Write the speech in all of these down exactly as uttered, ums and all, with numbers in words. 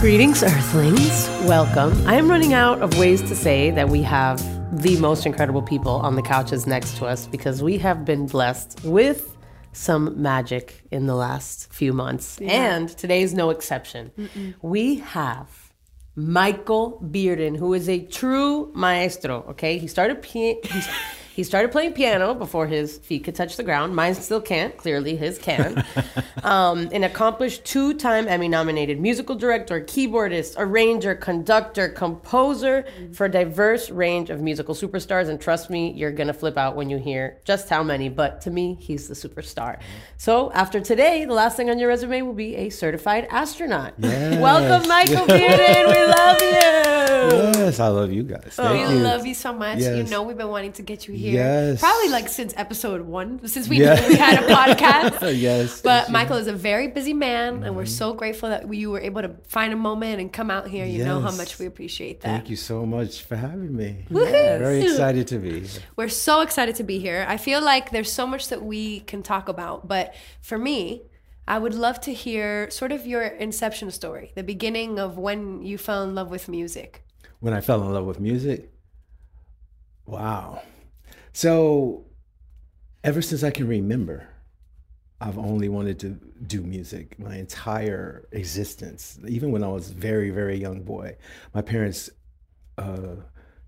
Greetings, Earthlings. Welcome. I am running out of ways to say that we have the most incredible people on the couches next to us, because we have been blessed with some magic in the last few months. Yeah. And today's no exception. Mm-mm. We have Michael Bearden, who is a true maestro, okay? He started... P- He started playing piano before his feet could touch the ground. Mine still can't. Clearly, his can. um, an accomplished two-time Emmy-nominated musical director, keyboardist, arranger, conductor, composer for a diverse range of musical superstars. And trust me, you're going to flip out when you hear just how many. But to me, he's the superstar. So after today, the last thing on your resume will be a certified astronaut. Yes. Welcome, Michael Bearden. We love you. Yes, I love you guys. Oh, Thank we you. love you so much. Yes. You know we've been wanting to get you here. Yes. Probably like since episode one, since we, yes. we had a podcast. Yes. But Michael is a very busy man, mm-hmm. and we're so grateful that you were able to find a moment and come out here. You yes. know how much we appreciate that. Thank you so much for having me. Woo-hoo. Yes. Very excited to be here. We're so excited to be here. I feel like there's so much that we can talk about, but for me, I would love to hear sort of your inception story, the beginning of when you fell in love with music. When I fell in love with music? Wow. So, ever since I can remember, I've only wanted to do music my entire existence. Even when I was very, very young boy, my parents uh,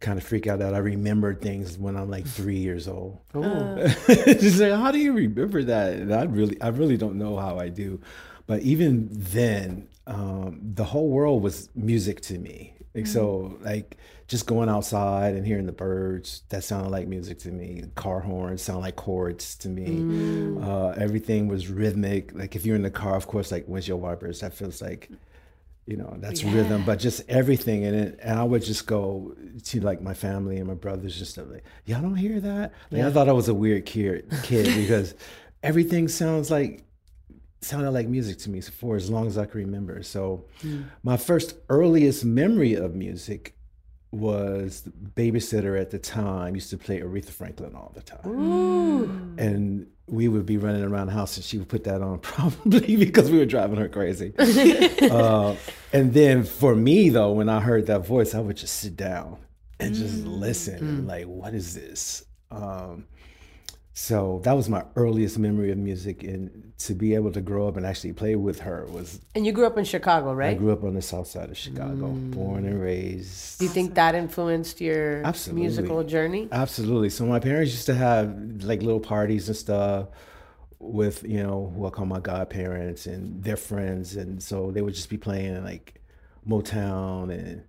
kind of freak out that I remembered things when I'm like three years old. Oh, uh. She's like, "How do you remember that?" And I really, I really don't know how I do. But even then, um, the whole world was music to me. Like, mm-hmm. So, like, just going outside and hearing the birds, that sounded like music to me. Car horns sound like chords to me. Mm. Uh, everything was rhythmic. Like, if you're in the car, of course, like windshield wipers, that feels like, you know, that's yeah. rhythm. But just everything in it. And I would just go to, like, my family and my brothers, just like, y'all don't hear that? Like, yeah. I thought I was a weird kid, kid because everything sounds like, sounded like music to me for as long as I can remember. So mm. my first earliest memory of music was the babysitter at the time used to play Aretha Franklin all the time. Ooh. And we would be running around the house and she would put that on probably because we were driving her crazy. uh, and then for me though, when I heard that voice, I would just sit down and mm. just listen. Mm. Like, what is this? Um, So that was my earliest memory of music, and to be able to grow up and actually play with her was... And you grew up in Chicago, right? I grew up on the south side of Chicago, mm. born and raised. Do you think that influenced your Absolutely. musical journey? Absolutely. So my parents used to have like little parties and stuff with, you know, who I call my godparents and their friends. And so they would just be playing like Motown and...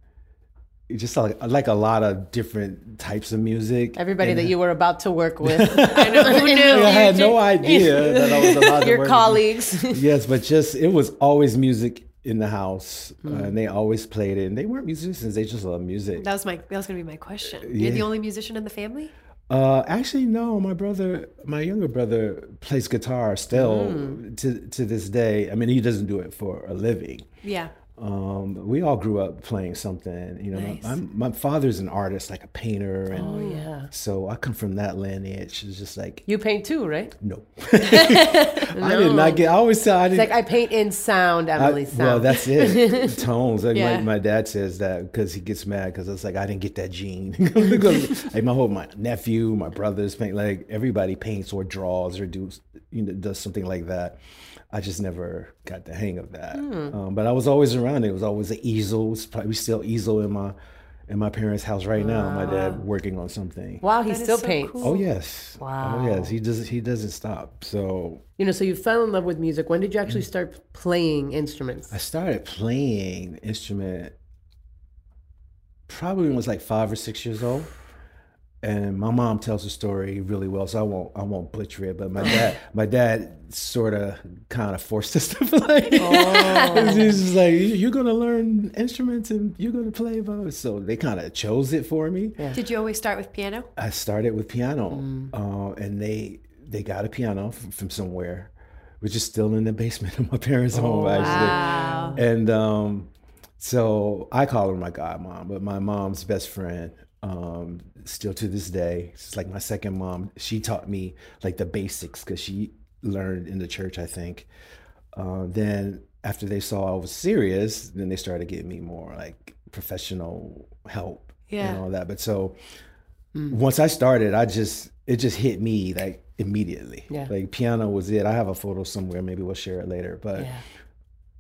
Just like, like a lot of different types of music. Everybody and, that you were about to work with. I know, who knew? I had no idea that I was about to work with. Your colleagues. Yes, but just, it was always music in the house, mm-hmm. uh, and they always played it. And they weren't musicians; they just loved music. That was my that was going to be my question. Yeah. You're the only musician in the family? Uh, actually, no. My brother, my younger brother, plays guitar still mm. to to this day. I mean, he doesn't do it for a living. Yeah. Um, we all grew up playing something, you know. Nice. My, I'm, my father's an artist, like a painter, and oh, yeah. so I come from that lineage. It's just like you paint too, right? No, no. I did not get. I always tell I didn't. It's like I paint in sound, Emily. I, sound. Well, that's it. Tones. Like yeah. my, my dad says that because he gets mad because it's like I didn't get that gene. Because like my whole my nephew, my brothers paint. Like everybody paints or draws or do you know does something like that. I just never got the hang of that. Hmm. Um, but I was always around. It was always an easel. We still easel in my in my parents' house right wow. now. My dad working on something. Wow, he that still so paints. Cool. Oh yes. Wow. Oh yes. He does. He doesn't stop. So you know. So you fell in love with music. When did you actually start playing instruments? I started playing instrument probably when I was like five or six years old. And my mom tells the story really well, so I won't I won't butcher it. But my dad, my dad sort of kind of forced us to play. Oh. He's just like, you're gonna learn instruments and you're gonna play both. So they kind of chose it for me. Yeah. Did you always start with piano? I started with piano, mm. uh, and they they got a piano from, from somewhere, which is still in the basement of my parents' oh, home actually. Wow. And um, so I call her my godmom, but my mom's best friend. Um, still to this day, it's like my second mom. She taught me like the basics because she learned in the church, I think. Uh, then after they saw I was serious, then they started getting me more like professional help yeah. and all that. But so mm. once I started, I just it just hit me like immediately. Yeah. Like piano was it. I have a photo somewhere. Maybe we'll share it later. But. Yeah.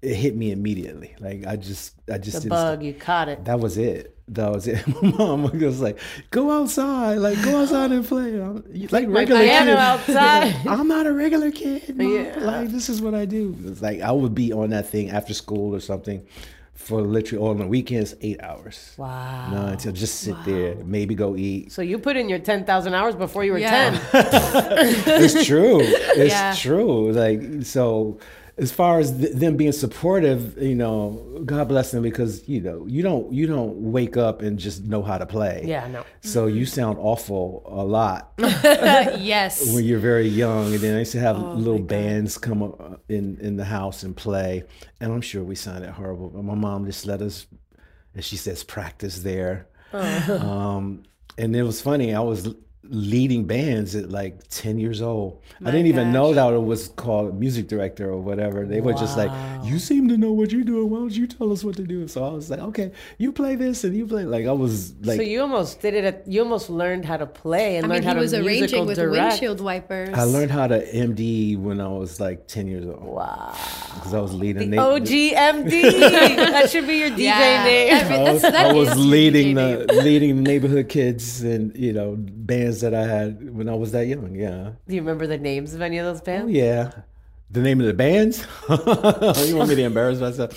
It hit me immediately. Like I just, I just the didn't bug. Stop. You caught it. That was it. That was it. My mom was like, "Go outside, like go outside and play." I'm, like regular kid. Outside. I'm not a regular kid. Mom. Yeah. Like this is what I do. It's like I would be on that thing after school or something, for literally all on the weekends, eight hours. Wow. No, until just sit wow. there, maybe go eat. So you put in your ten thousand hours before you were yeah. ten. It's true. It's yeah. true. Like so. As far as th- them being supportive, you know, God bless them because, you know, you don't you don't wake up and just know how to play. Yeah, no. So mm-hmm. you sound awful a lot. Yes. When you're very young. And then I used to have oh, little bands God. come up in, in the house and play. And I'm sure we sounded horrible. But my mom just let us, as she says, practice there. Oh. Um, and it was funny. I was... leading bands at like ten years old. My I didn't gosh. even know that it was called a music director or whatever. They were wow. just like, you seem to know what you're doing. Why don't you tell us what to do? So I was like, okay, you play this and you play. Like I was like. So you almost did it. At, you almost learned how to play and I learned mean, how to musical direct. I mean, he was arranging with windshield wipers. I learned how to M D when I was like ten years old. Wow. Because I was leading. The they, O G M D. That should be your D J yeah. name. I was, I was leading the leading neighborhood kids and you know bands that I had when I was that young, yeah. Do you remember the names of any of those bands? Oh, yeah. The name of the bands? You want me to embarrass myself?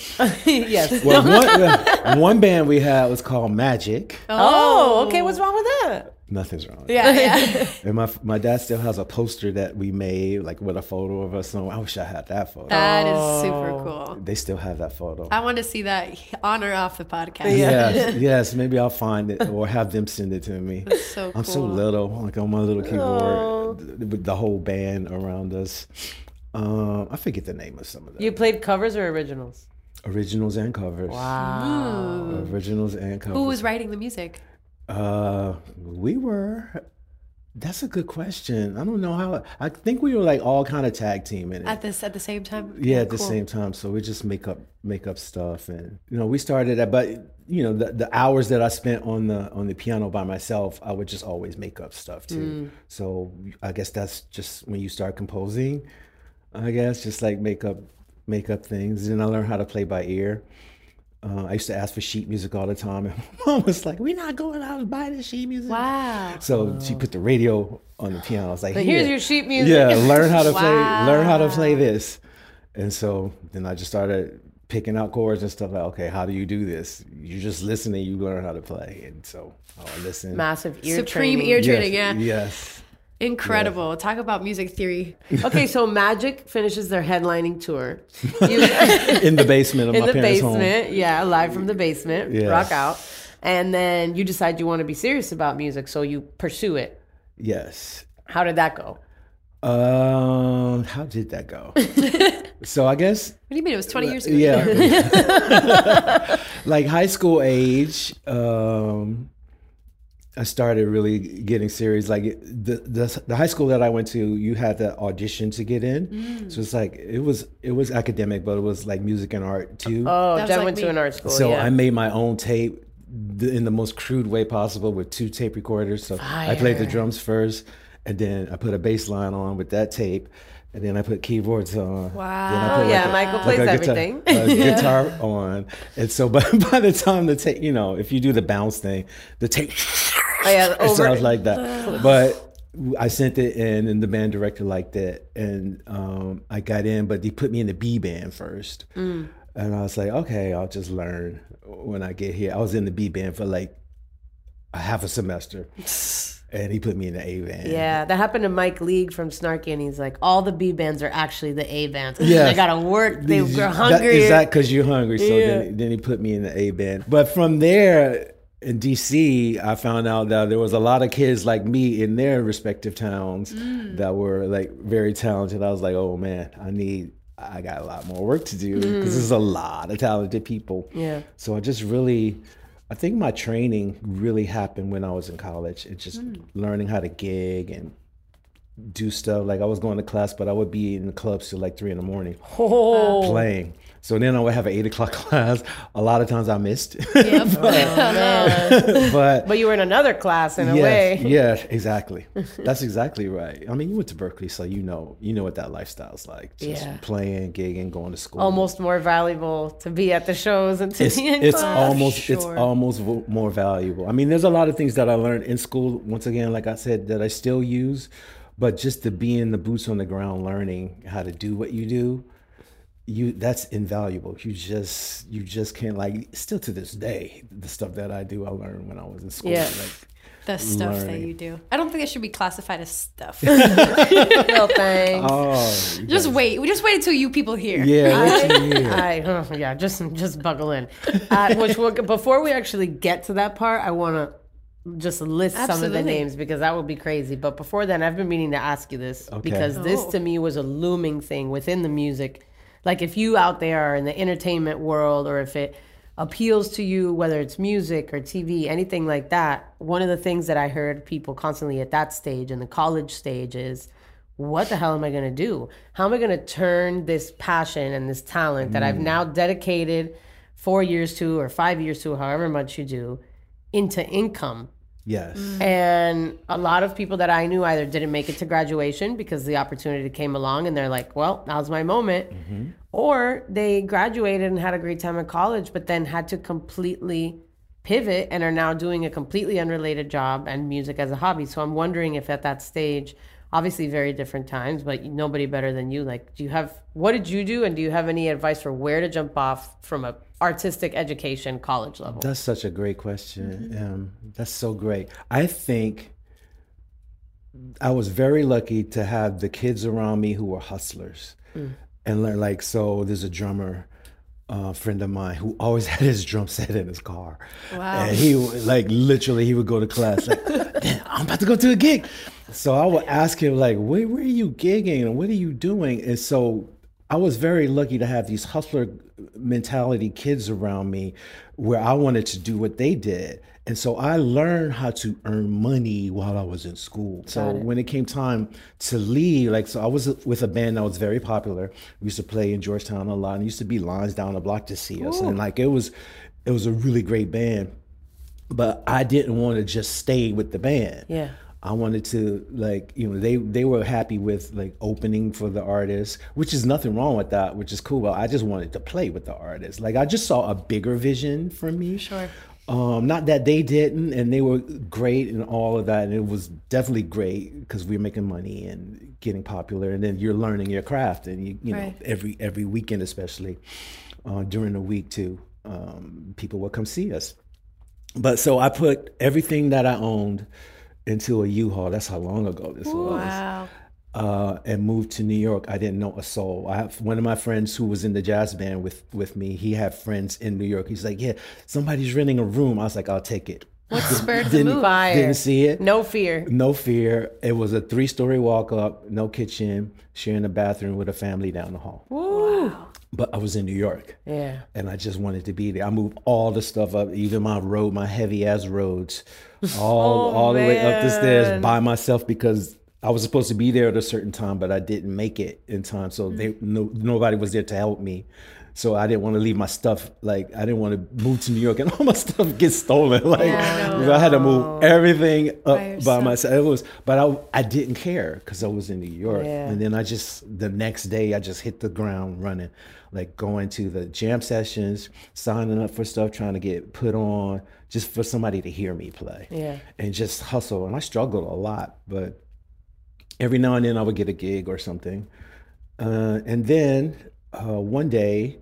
Yes. Well, one, uh, one band we had was called Magic. Oh, okay. What's wrong with that? Nothing's wrong with yeah, that. Yeah. And my my dad still has a poster that we made, like with a photo of us. So I wish I had that photo. That oh. is super cool. They still have that photo. I want to see that on or off the podcast. Yes, yes. Maybe I'll find it or have them send it to me. That's so cool. I'm so little, like on my little keyboard, th- with the whole band around us. Um, I forget the name of some of them. You played covers or originals? Originals and covers. Wow. Ooh. Originals and covers. Who was writing the music? Uh, we were, that's a good question. I don't know how, I think we were like all kind of tag teaming it. At this, at the same time? Yeah, at cool. the same time. So we just make up, make up stuff. And, you know, we started at, but you know, the, the hours that I spent on the, on the piano by myself, I would just always make up stuff too. Mm. So I guess that's just when you start composing, I guess, just like make up, make up things. And I learned how to play by ear. Uh, I used to ask for sheet music all the time, and my mom was like, "We're not going out and buying the sheet music." Wow! So she put the radio on the piano. I was like, but "Here's your sheet music. Yeah, learn how to wow. play. Learn how to play this." And so then I just started picking out chords and stuff. Like, okay, how do you do this? You just listen and you learn how to play. And so oh, I listen. Massive ear Supreme training. Supreme ear training. Yes, yeah. Yes. Incredible. Yeah. Talk about music theory. Okay, so Magic finishes their headlining tour. In the basement of in my the parents' basement, home. Yeah, live from the basement. Yes. Rock out. And then you decide you want to be serious about music, so you pursue it. Yes. How did that go? Um, how did that go? So I guess... What do you mean? It was twenty years ago. Yeah. Like high school age... Um, I started really getting serious. Like the, the the high school that I went to, you had to audition to get in. Mm. So it's like it was it was academic, but it was like music and art too. Oh, that like went me. to an art school. So yeah. I made my own tape in the most crude way possible with two tape recorders. So Fire. I played the drums first, and then I put a bass line on with that tape, and then I put keyboards on. Wow. Then I put yeah, like a, Michael plays like a guitar, everything. A guitar yeah. on, and so by by the time the tape, you know, if you do the bounce thing, the tape. Oh, yeah, over it sounds it. like that. But I sent it in, and the band director liked it, and um, I got in, but they put me in the B band first. Mm. And I was like, okay, I'll just learn when I get here. I was in the B band for like a half a semester. And he put me in the A band. Yeah, that happened to Mike League from Snarky, and he's like, all the B bands are actually the A bands. Yeah. They gotta work, they were hungry. Is that because you're hungry? So yeah. then, then he put me in the A band. But from there, in D C, I found out that there was a lot of kids like me in their respective towns mm. that were like very talented. I was like, oh man, I need, I got a lot more work to do because mm. there's a lot of talented people. Yeah. So I just really, I think my training really happened when I was in college. It's just mm. learning how to gig and do stuff. Like I was going to class, but I would be in the clubs till like three in the morning oh. playing. So then I would have an eight o'clock class. A lot of times I missed. Yep. but, oh, but, but you were in another class in yes, a way. Yeah, exactly. That's exactly right. I mean, you went to Berkeley, so you know you know what that lifestyle's like. Just yeah. playing, gigging, going to school. Almost more valuable to be at the shows and to it's, be in it's class. Almost, sure. It's almost more valuable. I mean, there's a lot of things that I learned in school, once again, like I said, that I still use. But just to be in the boots on the ground, learning how to do what you do, You that's invaluable. You just you just can't like still to this day the stuff that I do I learned when I was in school. Yeah. Like, the stuff learning. that you do. I don't think it should be classified as stuff. No thanks. Oh, just wait. We just wait until you people hear. Yeah. I, hear. I, oh, yeah. Just just buckle in. Uh, which we'll, before we actually get to that part, I want to. Just list Absolutely. some of the names because that would be crazy. But before then, I've been meaning to ask you this okay. because oh. this to me was a looming thing within the music. Like if you out there are in the entertainment world or if it appeals to you, whether it's music or T V, anything like that, one of the things that I heard people constantly at that stage and the college stage is, what the hell am I going to do? How am I going to turn this passion and this talent mm. that I've now dedicated four years to or five years to, however much you do, into income? Yes. Mm. And a lot of people that I knew either didn't make it to graduation because the opportunity came along and they're like, well, now's my moment. Mm-hmm. Or they graduated and had a great time at college, but then had to completely pivot and are now doing a completely unrelated job and music as a hobby. So I'm wondering if at that stage, obviously very different times, but nobody better than you. Like, do you have, what did you do? And do you have any advice for where to jump off from a artistic education college level? That's such a great question. Mm-hmm. Um, that's so great. I think I was very lucky to have the kids around me who were hustlers. Mm. And learn, like, so there's a drummer, uh, friend of mine who always had his drum set in his car. Wow. And he like, literally he would go to class like, I'm about to go to a gig. So I would ask him like, where, where are you gigging and what are you doing? And so I was very lucky to have these hustler mentality kids around me where I wanted to do what they did. And so I learned how to earn money while I was in school. So it. when it came time to leave, like, so I was with a band that was very popular. We used to play in Georgetown a lot and used to be lines down the block to see us. Ooh. And like, it was, it was a really great band, but I didn't want to just stay with the band. Yeah. I wanted to, like, you know, they, they were happy with like opening for the artists, which is nothing wrong with that, which is cool. But I just wanted to play with the artists. Like I just saw a bigger vision for me. Sure. Um, not that they didn't, and they were great and all of that. And it was definitely great because we were making money and getting popular. And then you're learning your craft and you, you right. know, every, every weekend, especially uh, during the week too, um, people would come see us. But so I put everything that I owned into a U-Haul. That's how long ago this was. Wow. Uh, and moved to New York. I didn't know a soul. I have one of my friends who was in the jazz band with, with me. He had friends in New York. He's like, yeah, somebody's renting a room. I was like, I'll take it. What spurred the move? Fire. Didn't see it. No fear. No fear. It was a three-story walk-up, no kitchen, sharing a bathroom with a family down the hall. Woo. Wow. But I was in New York. Yeah. And I just wanted to be there. I moved all the stuff up, even my road, my heavy-ass roads, all, oh, all the way up the stairs by myself because I was supposed to be there at a certain time, but I didn't make it in time. So they no, nobody was there to help me. So I didn't want to leave my stuff. Like, I didn't want to move to New York and all my stuff gets stolen. Like, yeah, no, I had to move everything up by, by myself. It was, but I, I didn't care because I was in New York. Yeah. And then I just, the next day, I just hit the ground running. Like, going to the jam sessions, signing up for stuff, trying to get put on, just for somebody to hear me play. Yeah. And just hustle. And I struggled a lot, but every now and then I would get a gig or something. Uh, and then uh, one day,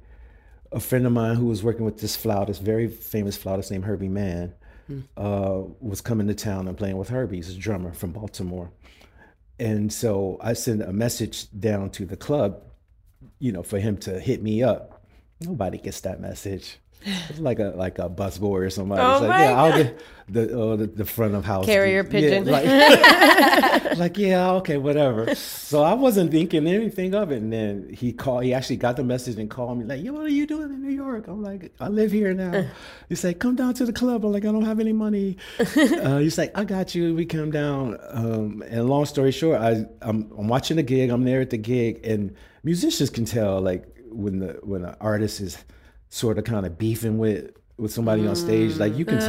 a friend of mine who was working with this flautist, very famous flautist named Herbie Mann, mm. uh, was coming to town and playing with Herbie. He's a drummer from Baltimore. And so I sent a message down to the club, you know, for him to hit me up. Nobody gets that message. It's like a like a busboy or somebody. Oh, it's like, yeah, God. I'll get the, uh, the the front of house carrier dude. Pigeon. Yeah, like, like, yeah, okay, whatever. So I wasn't thinking anything of it. And then he called. He actually got the message and called me like, "Yo, what are you doing in New York?" I'm like, "I live here now." He's like, "Come down to the club." I'm like, "I don't have any money." Uh, he's like, "I got you." We come down. Um, and long story short, I I'm, I'm watching the gig. I'm there at the gig, and musicians can tell like when the when an artist is sort of kind of beefing with with somebody mm. on stage, like you can uh,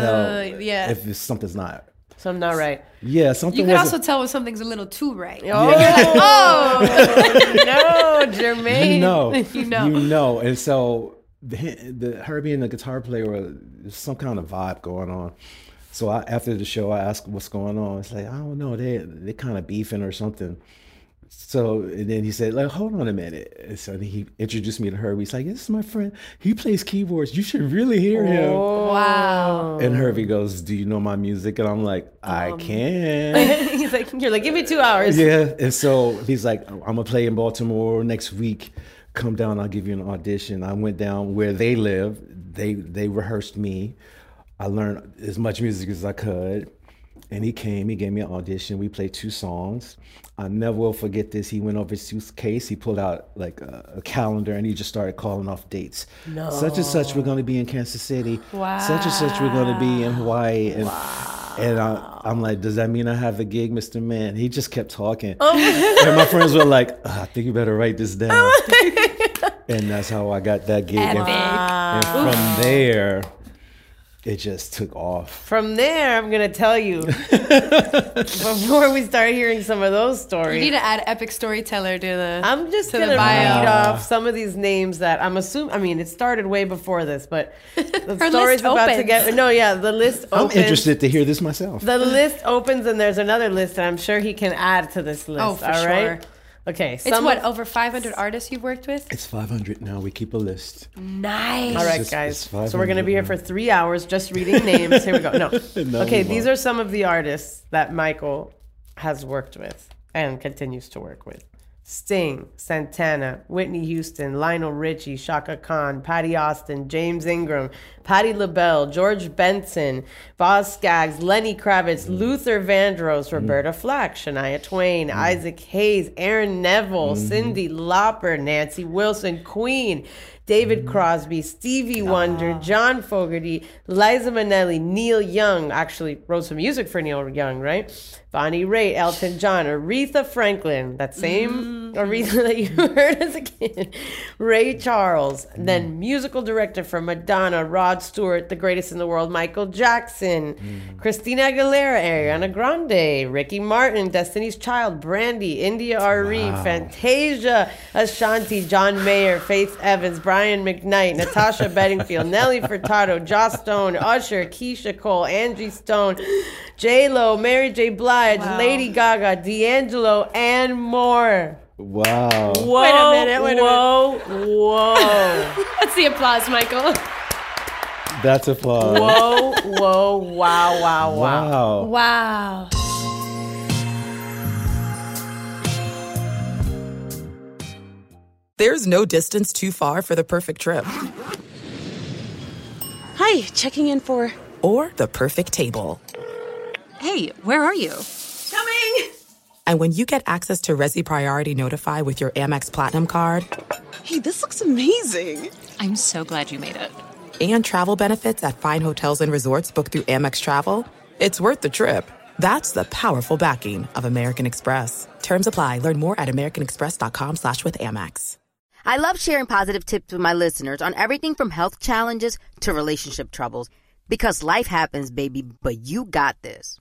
tell yeah. if it's, something's not something not right. Yeah, something. You can also tell when something's a little too right. Oh, yeah. You're like, oh no, Jermaine. You know, you know, you know. And so the, the Herbie and the guitar player were some kind of vibe going on. So I, after the show, I asked what's going on. It's like I don't know, they they kind of beefing or something. So, and then he said, like, hold on a minute. And so he introduced me to Herbie. He's like, this is my friend. He plays keyboards. You should really hear him. Oh, wow. And Herbie goes, do you know my music? And I'm like, I um, can. He's like, you're like, give me two hours. Yeah. And so he's like, I'm going to play in Baltimore next week. Come down. I'll give you an audition. I went down where they live. They, they rehearsed me. I learned as much music as I could. And he came, he gave me an audition. We played two songs. I never will forget this. He went over his suitcase, he pulled out like a, a calendar and he just started calling off dates. No. Such and such, we're gonna be in Kansas City. Wow. Such and such, we're gonna be in Hawaii. And, wow. and I, I'm like, does that mean I have a gig, Mister Man? He just kept talking. Oh. And my friends were like, I think you better write this down. Oh. And that's how I got that gig. And, and from there, it just took off. From there, I'm going to tell you. Before we start hearing some of those stories. You need to add epic storyteller to the I'm just going to read off some of these names that I'm assuming. I mean, it started way before this, but the story's about opens. to get. No, yeah, the list opens. I'm interested to hear this myself. The list opens, and there's another list, and I'm sure he can add to this list. Oh, for all sure. Right? Okay. It's what, of, over five hundred artists you've worked with? It's five hundred now. We keep a list. Nice. All right, guys. So we're going to be here for three hours just reading names. Here we go. No. no okay, these are some of the artists that Michael has worked with and continues to work with. Sting, Santana, Whitney Houston, Lionel Richie, Chaka Khan, Patty Austin, James Ingram, Patti LaBelle, George Benson, Boz Scaggs, Lenny Kravitz, mm. Luther Vandross, Roberta mm. Flack, Shania Twain, mm. Isaac Hayes, Aaron Neville, mm-hmm. Cyndi Lauper, Nancy Wilson, Queen, David Crosby, Stevie Wonder, John Fogerty, Liza Minnelli, Neil Young, actually wrote some music for Neil Young, right? Bonnie Raitt, Elton John, Aretha Franklin, that same mm. Aretha that you heard as a kid, Ray Charles, mm. then musical director for Madonna, Rod Stewart, the greatest in the world, Michael Jackson, mm. Christina Aguilera, Ariana Grande, Ricky Martin, Destiny's Child, Brandy, India Arie, wow. Fantasia, Ashanti, John Mayer, Faith Evans, Brian McKnight, Natasha Bedingfield, Nelly Furtado, Joss Stone, Usher, Keisha Cole, Angie Stone, J-Lo, Mary J. Blige, wow. Lady Gaga, D'Angelo, and more. Wow. Whoa, wait a minute, wait whoa, a minute. Whoa. That's the applause, Michael. That's applause. Whoa, whoa, wow, wow, wow. Wow. Wow. There's no distance too far for the perfect trip. Hi, checking in for... Or the perfect table. Hey, where are you? Coming! And when you get access to Resi Priority Notify with your Amex Platinum card... Hey, this looks amazing. I'm so glad you made it. And travel benefits at fine hotels and resorts booked through Amex Travel. It's worth the trip. That's the powerful backing of American Express. Terms apply. Learn more at americanexpress.com slash with Amex. I love sharing positive tips with my listeners on everything from health challenges to relationship troubles. Because life happens, baby, but you got this.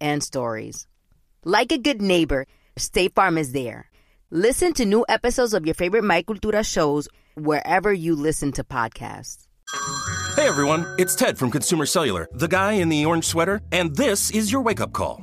and stories. Like a good neighbor, State Farm is there. Listen to new episodes of your favorite My Cultura shows wherever you listen to podcasts. Hey everyone, it's Ted from Consumer Cellular, the guy in the orange sweater, and this is your wake-up call.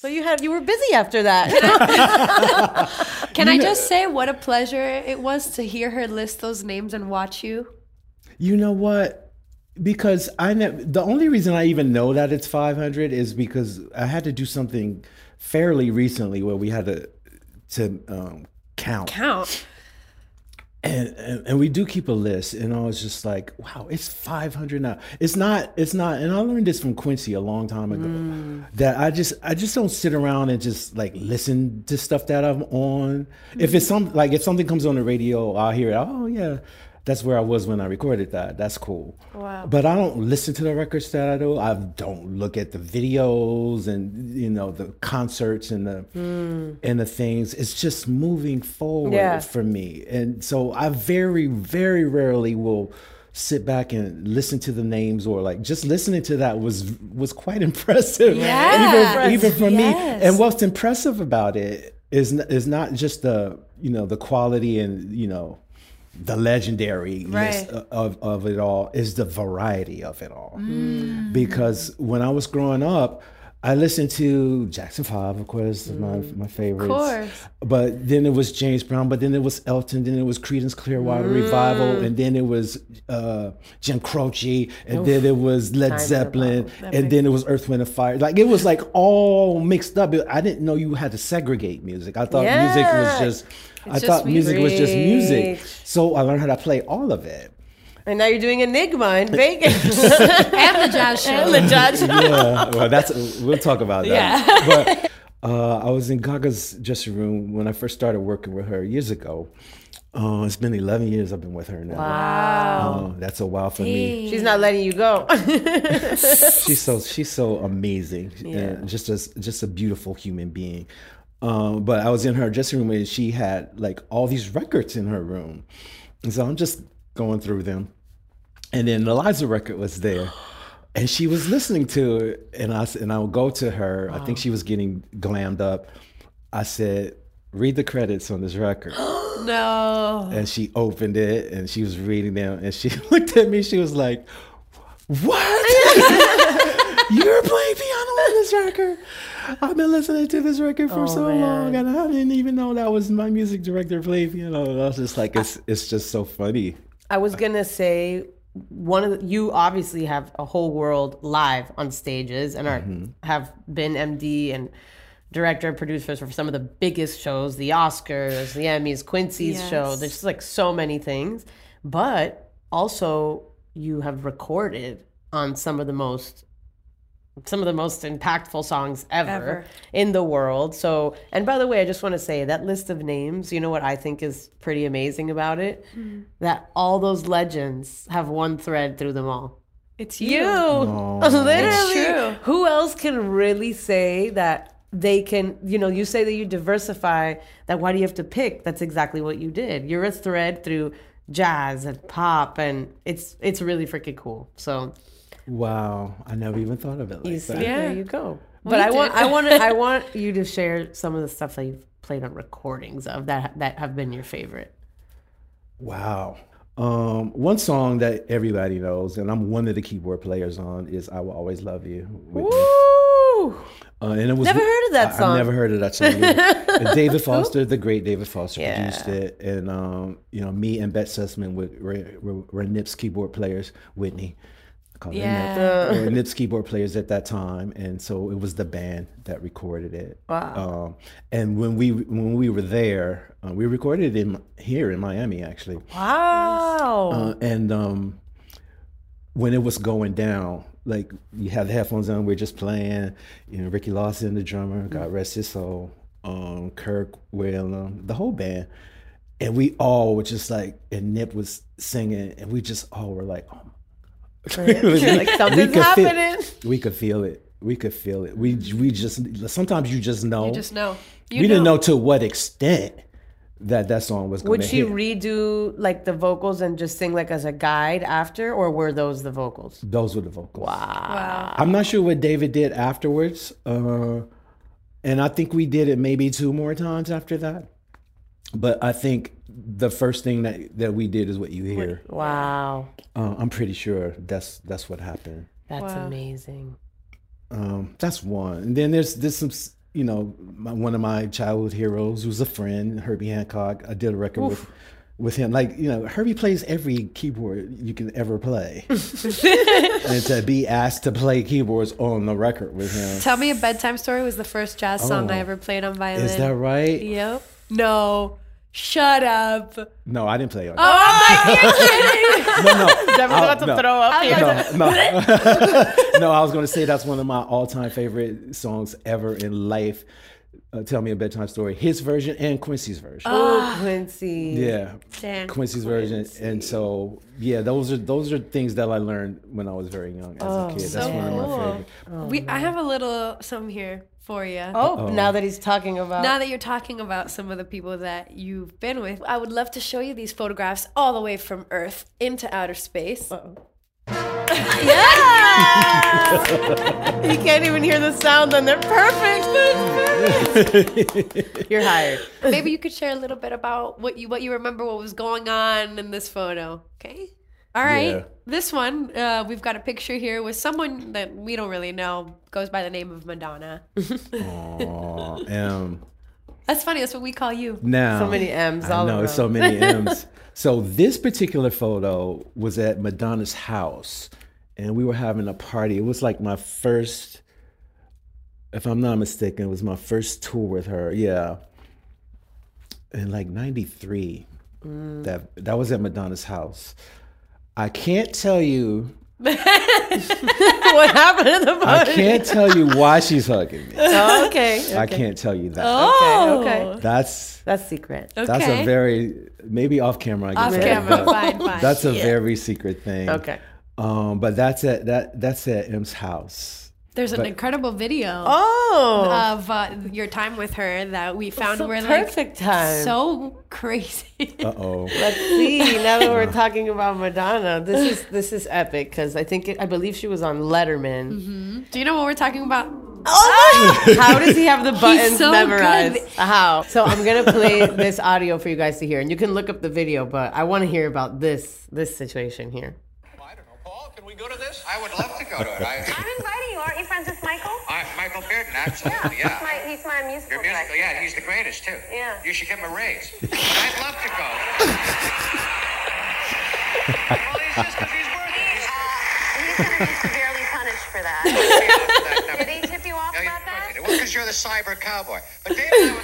So you had you were busy after that. Can I just say what a pleasure it was to hear her list those names and watch you? You know what? Because I ne- the only reason I even know that it's five hundred is because I had to do something fairly recently where we had to to um, count. Count. And, and and we do keep a list, and I was just like, wow, it's five hundred now. It's not, it's not, and I learned this from Quincy a long time ago, mm. that I just I just don't sit around and just like listen to stuff that I'm on. Mm-hmm. If it's some like if something comes on the radio, I'll hear it. Oh yeah, that's where I was when I recorded that. That's cool. Wow. But I don't listen to the records that I do. I don't look at the videos and you know the concerts and the mm. and the things. It's just moving forward yeah. for me. And so I very, very rarely will sit back and listen to the names, or like just listening to that was was quite impressive. Yeah. Even, even for yes. me. And what's impressive about it is is not just the you know the quality and you know the legendariness right. of, of it all is the variety of it all. Mm. Because when I was growing up, I listened to Jackson Five, of course, mm. my my favorites. Of course. But then it was James Brown, but then it was Elton, then it was Creedence Clearwater mm. Revival, and then it was uh, Jim Croce, and Oof. then it was Led Time Zeppelin, and then it was Earth, Wind, and Fire. Like it was like all mixed up. I didn't know you had to segregate music. I thought yeah. music was just. It's I thought music reach. was just music, so I learned how to play all of it. And now you're doing Enigma in Vegas and the jazz show. And the jazz show. Yeah, well, that's we'll talk about that. Yeah. But uh, I was in Gaga's dressing room when I first started working with her years ago. Oh, it's been eleven years I've been with her now. Wow. Oh, that's a while for Dang. me. She's not letting you go. she's so she's so amazing. Yeah. And just as just a beautiful human being. Um, but I was in her dressing room and she had like all these records in her room. And so I'm just going through them. And then Eliza record was there and she was listening to it. And I, and I would go to her. Wow. I think she was getting glammed up. I said, read the credits on this record. No. And she opened it and she was reading them. And she looked at me. She was like, what? You're playing piano on this record? I've been listening to this record for oh, so man. long, and I didn't even know that was my music director playing piano. You know, I was just like, it's I, it's just so funny. I was gonna say, one of the, you obviously have a whole world live on stages, and are mm-hmm. have been M D and director and producers for some of the biggest shows, the Oscars, the Emmys, Quincy's yes. show. There's just like so many things, but also you have recorded on some of the most some of the most impactful songs ever, ever in the world. So, and by the way, I just want to say that list of names, you know what I think is pretty amazing about it? Mm-hmm. That all those legends have one thread through them all. It's you. you. No. Literally. It's true. Who else can really say that they can, you know, you say that you diversify, that why do you have to pick? That's exactly what you did. You're a thread through jazz and pop, and it's it's really freaking cool. So wow, I never even thought of it like that. Yeah, there you go. But we I did. want I want I want you to share some of the stuff that you've played on recordings of that that have been your favorite. Wow. Um, one song that everybody knows, and I'm one of the keyboard players on, is "I Will Always Love You." Woo! Uh, and it was never heard of that I, song. I never heard of that song. David Foster, the great David Foster, yeah. produced it, and um, you know, me and Bet Sussman with Ren- Ren- Renip's keyboard players, Whitney. Called yeah. Renip, Renip's keyboard players at that time, and so it was the band that recorded it. Wow! Um, and when we when we were there. Uh, we recorded in here in Miami, actually. Wow! Uh, and um, when it was going down, like you have the headphones on, we're just playing. You know, Ricky Lawson, the drummer, God rest his soul. Um, Kirk Whalum, the whole band, and we all were just like, and Nip was singing, and we just all were like, oh my God. Like something's happening. Feel, we could feel it. We could feel it. We we just sometimes you just know. You just know. You we know. didn't know to what extent. That that song was going to hit. Would she redo like the vocals and just sing like as a guide after, or were those the vocals? Those were the vocals. Wow. wow. I'm not sure what David did afterwards. Uh, and I think we did it maybe two more times after that. But I think the first thing that, that we did is what you hear. Wow. Uh, I'm pretty sure that's that's what happened. That's wow. amazing. Um, that's one. And then there's there's some... You know, my, one of my childhood heroes who's a friend, Herbie Hancock. I did a record Oof. with with him. Like, you know, Herbie plays every keyboard you can ever play. And to be asked to play keyboards on the record with him. Tell Me a Bedtime Story was the first jazz oh, song I ever played on violin. Is that right? Yep. No. Shut up. No, I didn't play on that. Oh, my God. You're kidding. No, no. Devin's about to no. throw up here. No, no. No, I was going to say that's one of my all-time favorite songs ever in life. Uh, Tell Me a Bedtime Story. His version and Quincy's version. Oh, Quincy. Yeah. Damn. Quincy's Quincy. version. And so, yeah, those are those are things that I learned when I was very young as oh, a kid. That's so one cool. of my favorite. Oh, we, I have a little something here. For you. Oh, Uh-oh. now that he's talking about. Now that you're talking about some of the people that you've been with, I would love to show you these photographs all the way from Earth into outer space. Uh-oh. Yeah! You can't even hear the sound, and they're perfect. You're hired. Maybe you could share a little bit about what you what you remember, what was going on in this photo. Okay. All right. Yeah. This one, uh, we've got a picture here with someone that we don't really know, goes by the name of Madonna. Aw, M. That's funny. That's what we call you. Now, so many M's all around. I know, so many M's. So this particular photo was at Madonna's house, and we were having a party. It was like my first, if I'm not mistaken, it was my first tour with her. Yeah. In like ninety-three. Mm. That, that was at Madonna's house. I can't tell you what happened in the party. I can't tell you why she's hugging me. Oh, okay, okay. I can't tell you that. Oh, okay. okay. That's that's secret. Okay. That's a very maybe off camera. I guess. Off camera, fine, fine. That's a yeah. very secret thing. Okay. Um, but that's at that that's at M's house. There's an but, incredible video oh. of uh, your time with her that we found were like time. so crazy. Uh-oh. Let's see. Now that we're talking about Madonna, this is this is epic because I think it, I believe she was on Letterman. Mm-hmm. Do you know what we're talking about? Oh my! How does he have the buttons so memorized? Good. How? So I'm gonna play this audio for you guys to hear, and you can look up the video. But I want to hear about this this situation here. We go to this? I would love to go to it. I... I'm inviting you. Aren't you friends with Michael? I, Michael Bearden, absolutely. Yeah. yeah. He's, my, he's my musical Your musical, yeah, he's the greatest, too. Yeah. You should give him a raise. But I'd love to go. Well, he's just because he's worth it. He's, uh, he's going to be severely punished for that. Did they tip you off no, about that? Well, because you're the cyber cowboy. But David,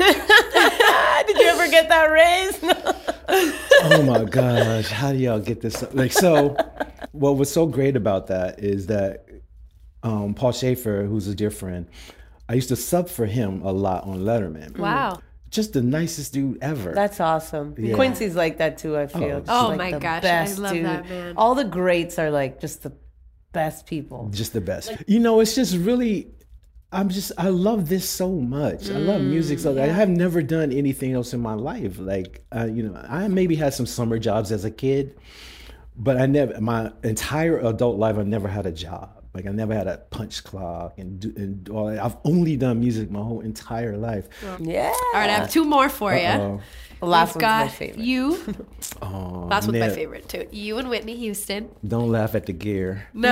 did you ever get that raise? No. Oh, my gosh. How do y'all get this? Like, so... What was so great about that is that um, Paul Shaffer, who's a dear friend, I used to sub for him a lot on Letterman. Wow. Just the nicest dude ever. That's awesome. Yeah. Quincy's like that too, I feel. Oh, oh like my gosh, best I love dude. That man. All the greats are like just the best people. Just the best. Like, you know, it's just really, I'm just, I love this so much. Mm, I love music so much. Yeah. I have never done anything else in my life. Like, uh, you know, I maybe had some summer jobs as a kid, but I never, my entire adult life, I've never had a job. Like I never had a punch clock and, do, and all that. I've only done music my whole entire life. Yeah. All right, I have two more for you. Last one's my favorite. You. Oh, last one's my favorite too. You and Whitney Houston. Don't laugh at the gear. No,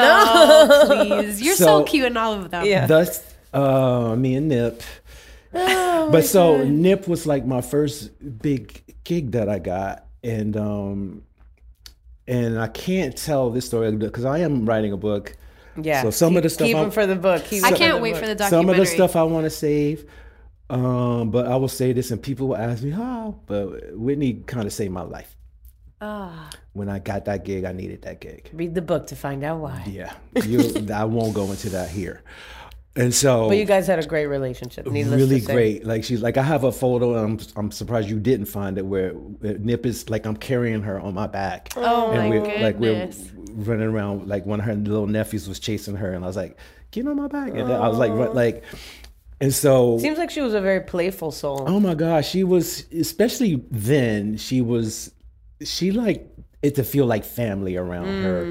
no please. You're so, so cute in all of them. Yeah. That's uh, me and Nip. Oh, but so God. Nip was like my first big gig that I got, and um, and I can't tell this story because I am writing a book. Yeah. So some keep, of the stuff keep them for the book. Keep I can't wait book. for the documentary. Some of the stuff I want to save, um, but I will say this, and people will ask me how. But Whitney kind of saved my life. Ah. Oh. When I got that gig, I needed that gig. Read the book to find out why. Yeah, you, I won't go into that here. And so, but you guys had a great relationship. Needless really to say. Great. Like she's like, I have a photo, and I'm I'm surprised you didn't find it. Where Nip is like, I'm carrying her on my back. Oh and my we're, goodness! Like we're running around. Like one of her little nephews was chasing her, and I was like, get on my back. And then I was like, run, like, and so seems like she was a very playful soul. Oh my gosh, she was. Especially then, she was. She like. It to feel like family around mm. her.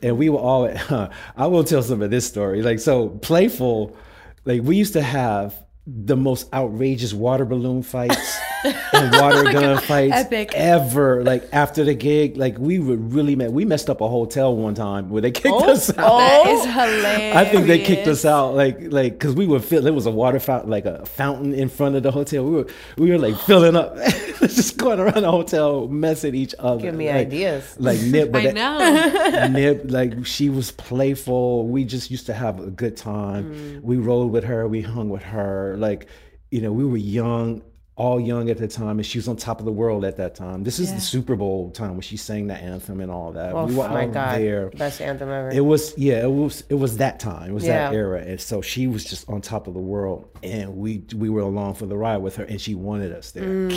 And we were all, huh, I will tell some of this story. Like, so playful, like we used to have the most outrageous water balloon fights and water oh gun God. fights Epic. ever. Like after the gig, like we would really, mess, we messed up a hotel one time where they kicked oh, us out. Oh, that is hilarious. I think they kicked us out. Like, like, cause we would feel, there was a water fountain, like a fountain in front of the hotel. We were, we were like filling up. Just going around the hotel, messing each other. Give me like, ideas. Like Nip, but I know. Nip, like she was playful. We just used to have a good time. Mm. We rode with her. We hung with her. Like, you know, we were young, all young at the time, and she was on top of the world at that time. This is yeah. the Super Bowl time when she sang the anthem and all that. Oh we were my all God, there. Best anthem ever. It was yeah, it was it was that time. It was yeah. that era, and so she was just on top of the world, and we we were along for the ride with her, and she wanted us there. Mm.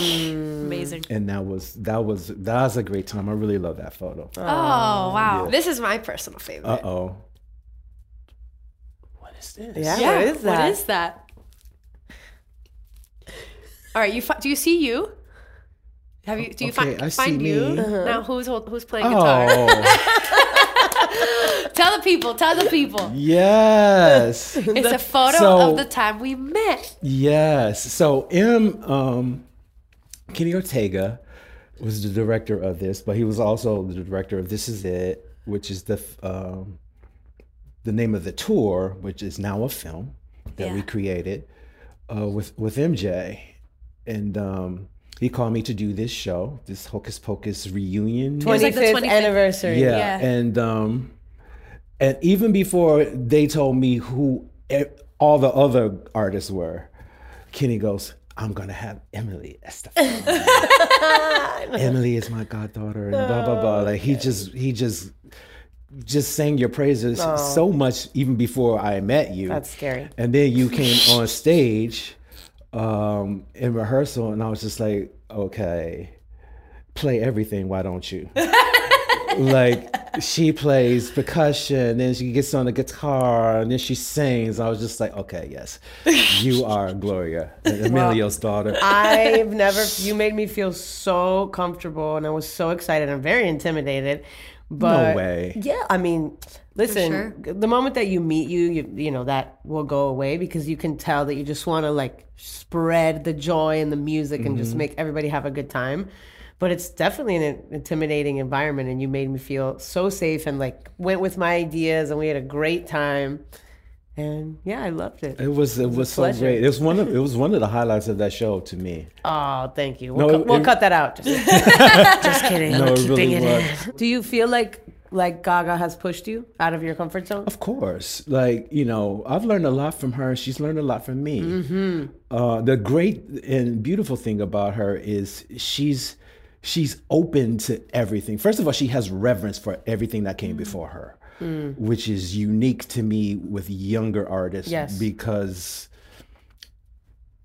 Amazing. And that was that was that was a great time. I really love that photo. Oh, oh wow, yeah. This is my personal favorite. Uh oh. What is this? Yeah, yeah. What is that? What is that? All right, you fi- do you see you? Have you do you okay, fi- find you uh-huh. now? Who's who's playing oh. guitar? Tell the people. Tell the people. Yes, it's a photo so, of the time we met. Yes. So M. Um, Kenny Ortega was the director of this, but he was also the director of This Is It, which is the um, the name of the tour, which is now a film that yeah. we created uh, with with M J. And um, he called me to do this show, this Hocus Pocus reunion. twenty-fifth, like the twenty-fifth anniversary. Yeah. yeah. And um, and even before they told me who all the other artists were, Kenny goes, I'm going to have Emily. That's the phone. Emily is my goddaughter and blah, blah, blah. Like he just, he just, just sang your praises oh. so much even before I met you. That's scary. And then you came on stage. Um, in rehearsal, and I was just like, okay, play everything, why don't you? Like, she plays percussion, then she gets on the guitar, and then she sings. I was just like, okay, yes, you are Gloria, Emilio's daughter. I've never, you made me feel so comfortable, and I was so excited. I'm very intimidated. But, no way. Yeah, I mean, listen, sure. the moment that you meet you, you, you know, that will go away because you can tell that you just want to like spread the joy and the music mm-hmm. and just make everybody have a good time. But it's definitely an intimidating environment, and you made me feel so safe and like went with my ideas, and we had a great time. And yeah, I loved it. It was it, it was, was so pleasure. great. It was one of it was one of the highlights of that show to me. Oh, thank you. We'll, no, cu- it, we'll it, cut that out. Just, just kidding. No, it really it was. In. Do you feel like like Gaga has pushed you out of your comfort zone? Of course. Like, you know, I've learned a lot from her. She's learned a lot from me. Mm-hmm. Uh, the great and beautiful thing about her is she's she's open to everything. First of all, she has reverence for everything that came mm-hmm. before her. mm. which is unique to me with younger artists, yes. because,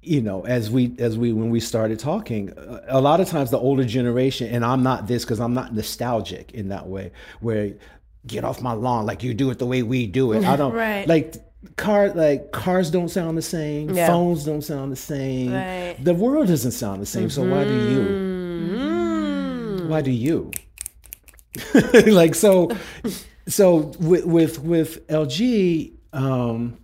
you know, as we, as we, when we started talking, a lot of times the older generation, and I'm not this because I'm not nostalgic in that way, where get off my lawn, like you do it the way we do it. I don't right. like car, like cars don't sound the same. Yeah. Phones don't sound the same. Right. The world doesn't sound the same. Mm-hmm. So why do you, mm-hmm. why do you like, so, so with, with, with L G, um,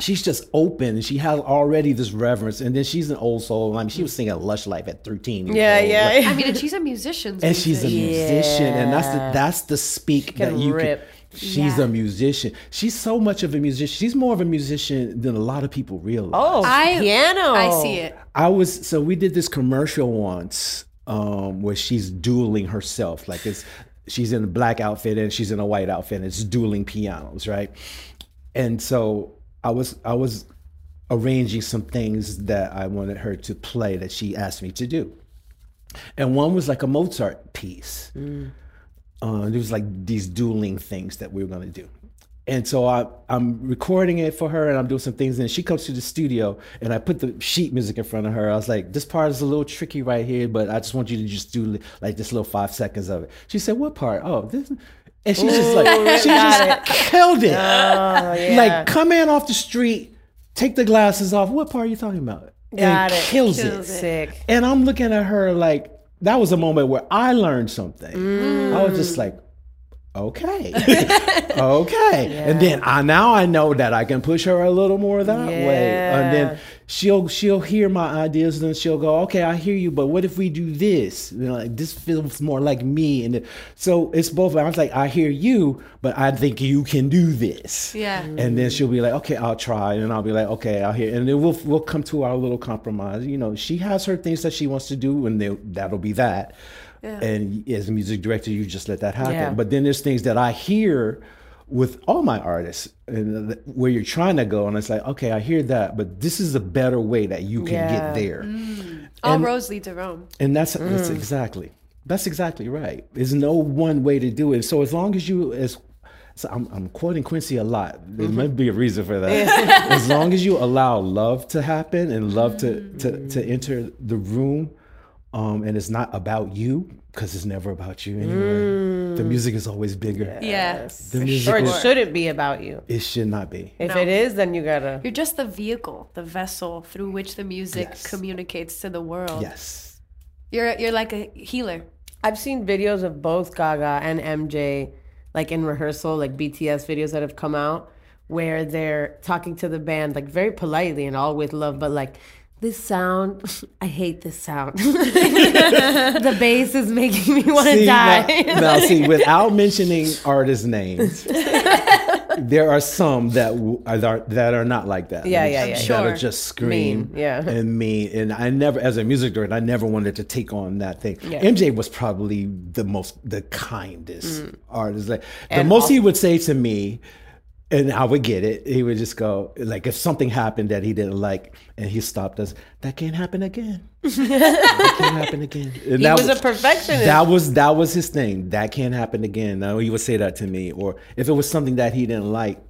she's just open and she has already this reverence, and then she's an old soul. I mean, she was singing Lush Life at thirteen years yeah old. Yeah, like, I mean, and she's a musician and musician. she's a musician yeah. and that's the, that's the speak she can that you rip. Can she's yeah. a musician. She's so much of a musician. She's more of a musician than a lot of people realize. Oh, I, piano. I see it. I was, so we did this commercial once um where she's dueling herself, like it's, she's in a black outfit and she's in a white outfit and it's dueling pianos, right? And so I was I was arranging some things that I wanted her to play that she asked me to do, and one was like a Mozart piece. Mm. Uh, it was like these dueling things that we were gonna do, and so I I'm recording it for her and I'm doing some things, and she comes to the studio and I put the sheet music in front of her. I was like, this part is a little tricky right here, but I just want you to just do like this little five seconds of it. She said, what part? Oh, this. And she Ooh, just like, she just it. killed it. Oh, yeah. Like, come in off the street, take the glasses off. What part are you talking about? Got and it. Kills, kills it. it. Sick. And I'm looking at her like, that was a moment where I learned something. Mm. I was just like, okay, okay. Yeah. And then I, now I know that I can push her a little more that yeah. way. And then she'll, she'll hear my ideas and she'll go, okay, I hear you, but what if we do this? You know, like this feels more like me. And so it's both, I was like, I hear you, but I think you can do this. Yeah. And then she'll be like, okay, I'll try. And I'll be like, okay, I'll hear. And then we'll, we'll come to our little compromise. You know, she has her things that she wants to do and they, that'll be that. Yeah. And as a music director, you just let that happen. Yeah. But then there's things that I hear with all my artists and where you're trying to go. And it's like, okay, I hear that, but this is a better way that you can yeah. get there. Mm. All roads lead to Rome. And that's, mm. that's exactly, that's exactly right. There's no one way to do it. So as long as you, as so I'm, I'm quoting Quincy a lot. There mm-hmm. might be a reason for that. As long as you allow love to happen and love to, to, to enter the room, Um, and it's not about you, because it's never about you anyway. Mm. The music is always bigger. Yes. The music or it is, shouldn't be about you. It should not be. If no. it is, then you gotta... You're just the vehicle, the vessel through which the music yes. communicates to the world. Yes. You're you're like a healer. I've seen videos of both Gaga and M J, like in rehearsal, like B T S videos that have come out, where they're talking to the band, like very politely and all with love, but like... This sound, I hate this sound. The bass is making me want to die. Now, now, see, without mentioning artists' names, there are some that are that are not like that. Yeah, yeah, yeah. That sure. are just scream mean. Yeah. and mean. And I never, as a music director, I never wanted to take on that thing. Yeah. M J was probably the most, the kindest mm. artist. Like, the and most awesome. He would say to me, and I would get it. He would just go, like, if something happened that he didn't like, and he stopped us, that can't happen again. That can't happen again. And he that was, was a perfectionist. That was that was his thing. That can't happen again. Now, he would say that to me. Or if it was something that he didn't like,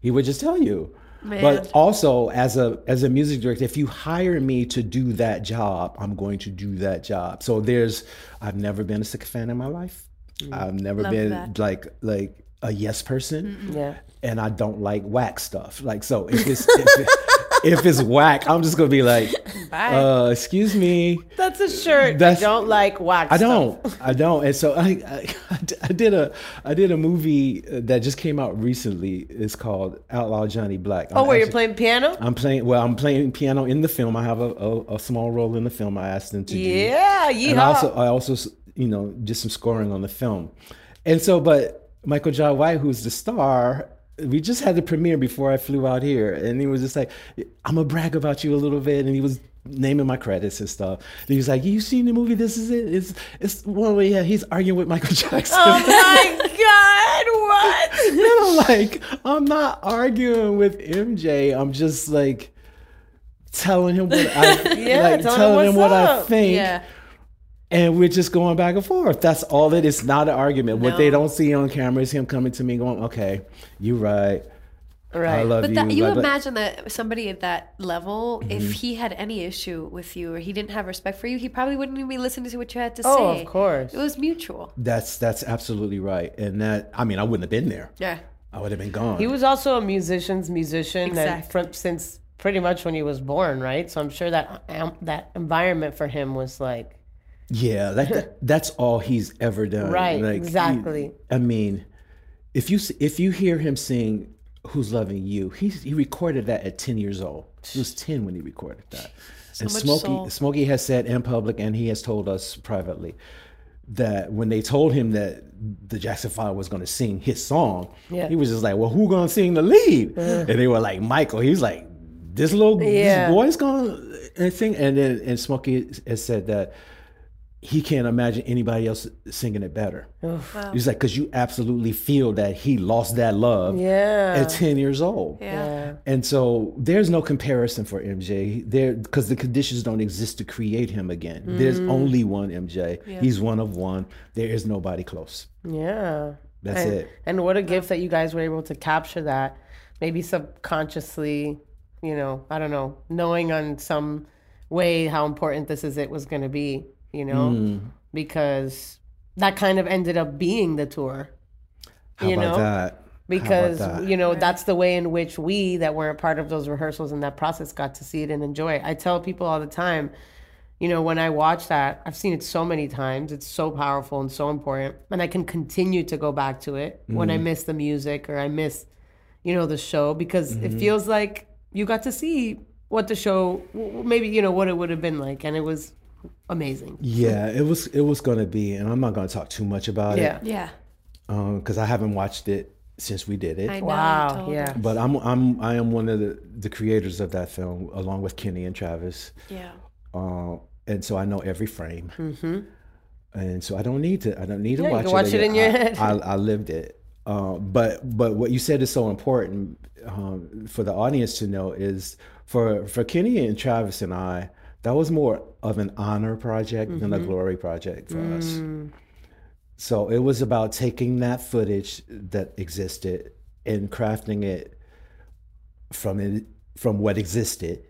he would just tell you. Man. But also, as a as a music director, if you hire me to do that job, I'm going to do that job. So there's, I've never been a sick fan in my life. Mm. I've never Love been that. like like. a yes person, mm-hmm. yeah, and I don't like whack stuff. Like, so if it's if, it, if it's whack, I'm just gonna be like, Bye. Uh, excuse me. That's a shirt. That's, I don't like whack. I don't. Stuff. I don't. And so I, I, I did a I did a movie that just came out recently. It's called Outlaw Johnny Black. Oh, I'm where actually, you're playing piano? I'm playing. Well, I'm playing piano in the film. I have a a, a small role in the film. I asked them to yeah, do. Yeah, yeehaw. And I also, I also, you know, did some scoring on the film, and so, but. Michael Jai White, who's the star, we just had the premiere before I flew out here. And he was just like, I'm going to brag about you a little bit. And he was naming my credits and stuff. And he was like, you seen the movie? This is it. It's it's one way. Yeah, he's arguing with Michael Jackson. Oh, my God. What? And I'm like, I'm not arguing with M J. I'm just like telling him what I, yeah, like, telling him, telling him what I think. Yeah. And we're just going back and forth. That's all it is. It's not an argument. No. What they don't see on camera is him coming to me going, okay, you right. Right. I love but you. That, you blah, imagine blah. That somebody at that level, mm-hmm. if he had any issue with you or he didn't have respect for you, he probably wouldn't even be listening to what you had to oh, say. Oh, of course. It was mutual. That's that's absolutely right. And that, I mean, I wouldn't have been there. Yeah. I would have been gone. He was also a musician's musician exactly. from, since pretty much when he was born, right? So I'm sure that um, that environment for him was like... Yeah, that, that that's all he's ever done. Right, like, exactly. He, I mean, if you if you hear him sing... Who's Loving You? He he recorded that at ten years old. He was ten when he recorded that. So and Smokey, Smokey has said in public, and he has told us privately, that when they told him that the Jackson Five was going to sing his song, yeah. he was just like, well, who going to sing the lead? Yeah. And they were like, Michael. He was like, this little yeah. this boy's going to sing. And then and Smokey has said that he can't imagine anybody else singing it better. Wow. He's like, because you absolutely feel that he lost that love yeah. at ten years old. Yeah. Yeah. And so there's no comparison for M J there because the conditions don't exist to create him again. Mm. There's only one M J. Yeah. He's one of one. There is nobody close. Yeah. That's and, it. And what a gift that you guys were able to capture that. Maybe subconsciously, you know, I don't know, knowing on some way how important This Is It was going to be. You know, mm. because that kind of ended up being the tour. How you about know? That? Because, about that? You know, that's the way in which we that were a part of those rehearsals and that process got to see it and enjoy it. I tell people all the time, you know, when I watch that, I've seen it so many times. It's so powerful and so important. And I can continue to go back to it mm. when I miss the music or I miss, you know, the show, because mm-hmm. it feels like you got to see what the show, maybe, you know, what it would have been like. And it was amazing. Yeah, it was it was going to be, and I'm not going to talk too much about yeah. it. Yeah, yeah. Because um, I haven't watched it since we did it. I know, wow. Yeah. But I'm I'm I am one of the, the creators of that film, along with Kenny and Travis. Yeah. Uh, and so I know every frame. Mm-hmm. And so I don't need to I don't need to yeah, watch, you can watch it. Watch it in I, your head. I, I lived it. Uh, but but what you said is so important um, for the audience to know is for for Kenny and Travis and I. That was more of an honor project mm-hmm. than a glory project for mm. us. So it was about taking that footage that existed and crafting it from it, from what existed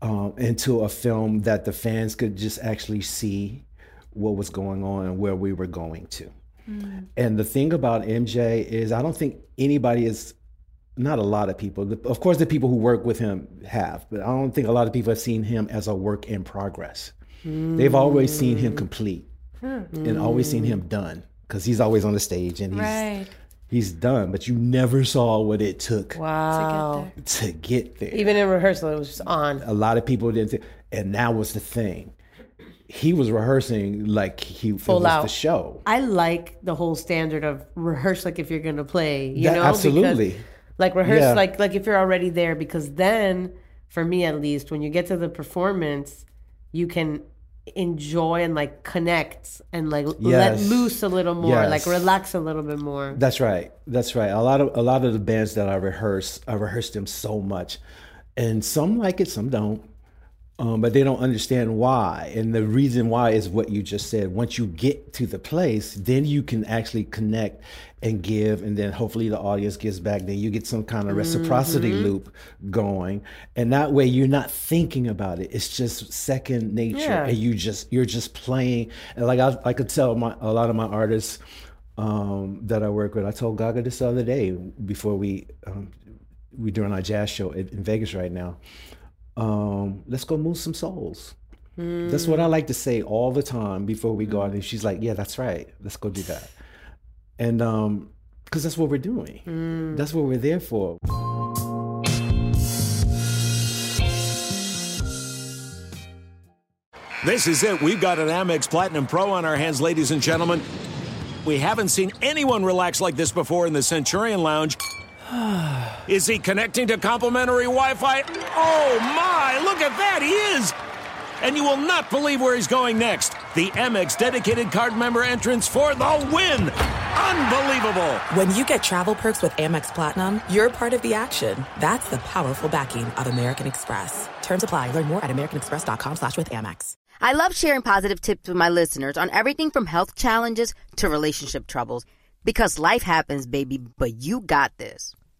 um, into a film that the fans could just actually see what was going on and where we were going to. Mm. And the thing about M J is I don't think anybody is... Not a lot of people. Of course, the people who work with him have, but I don't think a lot of people have seen him as a work in progress. Mm. They've always seen him complete mm. and always seen him done because he's always on the stage and he's right. he's done. But you never saw what it took wow. to, get to get there. Even in rehearsal, it was just on. A lot of people didn't think, and that was the thing. He was rehearsing like he Full it was out. The show. I like the whole standard of rehearse like if you're going to play. You that, know, absolutely. Because Like rehearse, yeah. like like if you're already there, because then, for me at least, when you get to the performance, you can enjoy and like connect and like yes. let loose a little more, yes. like relax a little bit more. That's right, that's right. A lot of a lot of the bands that I rehearse, I rehearse them so much, and some like it, some don't, um, but they don't understand why. And the reason why is what you just said. Once you get to the place, then you can actually connect and give, and then hopefully the audience gives back. Then you get some kind of reciprocity mm-hmm. loop going, and that way you're not thinking about it. It's just second nature, yeah. and you just you're just playing. And like I, I could tell my a lot of my artists um, that I work with. I told Gaga this the other day before we um, we doing our jazz show in Vegas right now. Um, let's go move some souls. Mm. That's what I like to say all the time before we go out. And she's like, "Yeah, that's right. Let's go do that." And um, because that's what we're doing. Mm. That's what we're there for. This is it. We've got an Amex Platinum Pro on our hands, ladies and gentlemen. We haven't seen anyone relax like this before in the Centurion Lounge. Is he connecting to complimentary Wi-Fi? Oh, my. Look at that. He is. And you will not believe where he's going next. The Amex dedicated card member entrance for the win. Unbelievable. When you get travel perks with Amex Platinum, you're part of the action. That's the powerful backing of American Express. Terms apply. Learn more at americanexpress dot com slash with Amex. I love sharing positive tips with my listeners on everything from health challenges to relationship troubles. Because life happens, baby, but you got this.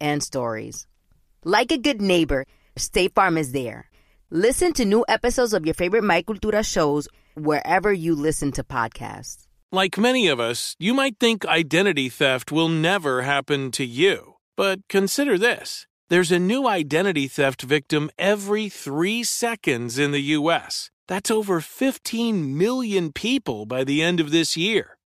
and stories. Like a good neighbor, State Farm is there. Listen to new episodes of your favorite My Cultura shows wherever you listen to podcasts. Like many of us, you might think identity theft will never happen to you. But consider this. There's a new identity theft victim every three seconds in the U S. That's over fifteen million people by the end of this year,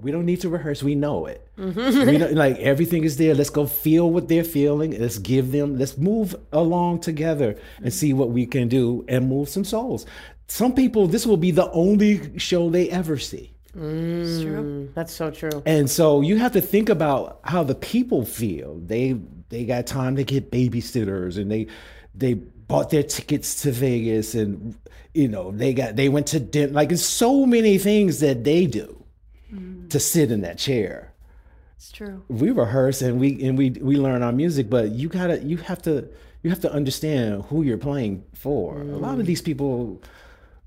We don't need to rehearse. We know it. Mm-hmm. We know, like, everything is there. Let's go feel what they're feeling. Let's give them, let's move along together and see what we can do and move some souls. Some people, this will be the only show they ever see. Mm, that's true. That's so true. And so you have to think about how the people feel. They they got time to get babysitters, and they they bought their tickets to Vegas, and you know they got they went to dinner. Like, it's so many things that they do to sit in that chair. It's true. We rehearse and we and we we learn our music, but you gotta you have to you have to understand who you're playing for. Mm. A lot of these people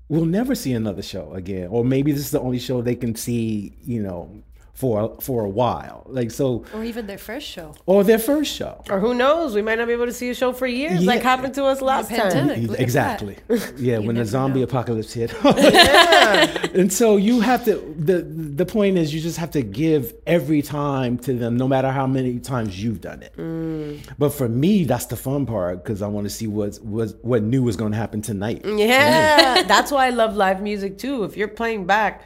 will never see another show again, or maybe this is the only show they can see, you know, for for a while. Like, so, or even their first show, or their first show, or who knows, we might not be able to see a show for years, yeah. Like happened to us last the pandemic. Time. Exactly. Yeah, when the zombie know. apocalypse hit. Yeah. And so you have to. the The point is, you just have to give every time to them, no matter how many times you've done it. Mm. But for me, that's the fun part, because I want to see what's was what new is going to happen tonight. Yeah, mm. That's why I love live music too. If you're playing back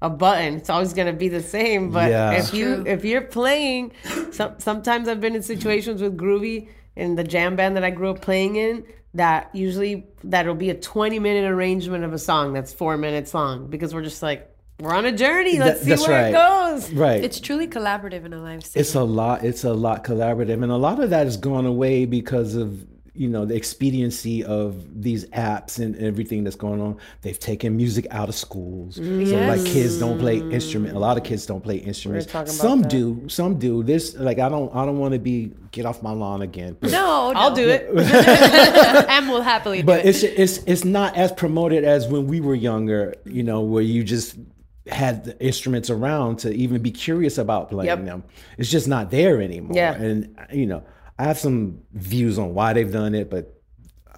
a button, it's always going to be the same, but yeah. if you if you're playing some, sometimes I've been in situations with Groovy and the jam band that I grew up playing in, that usually that'll be a twenty minute arrangement of a song that's four minutes long, because we're just like, we're on a journey, let's that, see where right. it goes. Right. It's truly collaborative in a live scene. It's a lot it's a lot collaborative, and a lot of that has gone away because of, you know, the expediency of these apps and everything that's going on. They've taken music out of schools. Yes. So like, kids don't play instrument. A lot of kids don't play instruments. Some that. do, some do. This, like, I don't, I don't want to be, get off my lawn again. No, no. I'll do it. And we'll happily do but it. But it's, it's, it's not as promoted as when we were younger, you know, where you just had the instruments around to even be curious about playing yep. them. It's just not there anymore. Yeah. And, you know, I have some views on why they've done it, but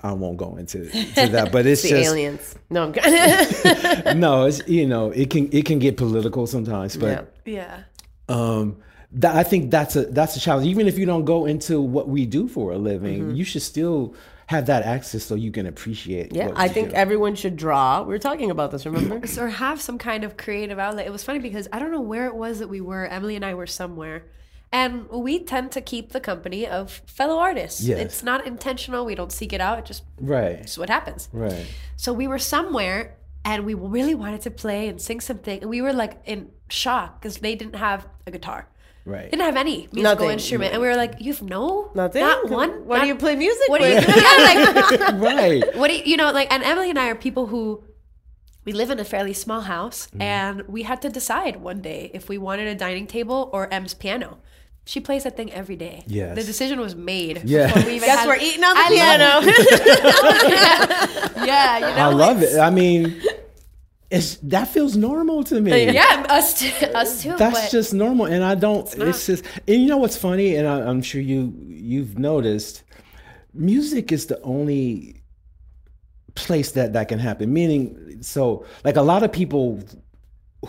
I won't go into to that. But it's, it's the just aliens. No, I'm kidding. No, it's, you know, it can it can get political sometimes, but yeah, yeah. Um, that, I think that's a that's a challenge. Even if you don't go into what we do for a living, mm-hmm. you should still have that access so you can appreciate. Yeah, what I think do. Everyone should draw. We were talking about this, remember? Or have some kind of creative outlet. It was funny because I don't know where it was that we were. Emily and I were somewhere. And we tend to keep the company of fellow artists. Yes. It's not intentional. We don't seek it out. It just, right. It's what happens. Right. So we were somewhere, and we really wanted to play and sing something. And we were like in shock because they didn't have a guitar. Right. Didn't have any musical Nothing. instrument. And we were like, you have no? Nothing? Not one? What not, do you play music what with? Do you, yeah, like, right. What do you, you know, like, and Emily and I are people who, we live in a fairly small house, mm. and we had to decide one day if we wanted a dining table or Em's piano. She plays that thing every day. Yes. The decision was made. Yeah. We even Guess had, we're eating on the I piano. yeah. yeah, you know. I love like, it. I mean, it's that feels normal to me. Yeah, us too. Us too. That's but just normal, and I don't. It's, it's just, and you know what's funny, and I, I'm sure you you've noticed, music is the only place that that can happen. Meaning, so like a lot of people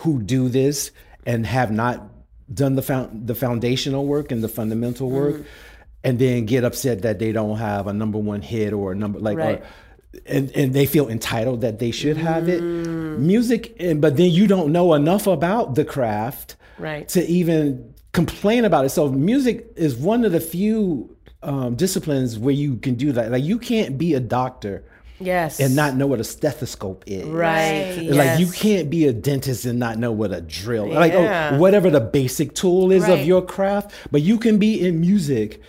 who do this and have not done the found, the foundational work and the fundamental work, mm-hmm. and then get upset that they don't have a number one hit or a number like. Right. Or, And, and they feel entitled that they should have it. Mm. Music, and, but then you don't know enough about the craft right. to even complain about it. So music is one of the few um, disciplines where you can do that. Like you can't be a doctor yes. and not know what a stethoscope is. Right. Like yes. you can't be a dentist and not know what a drill is. Yeah. Like oh, whatever the basic tool is right. of your craft, but you can be in music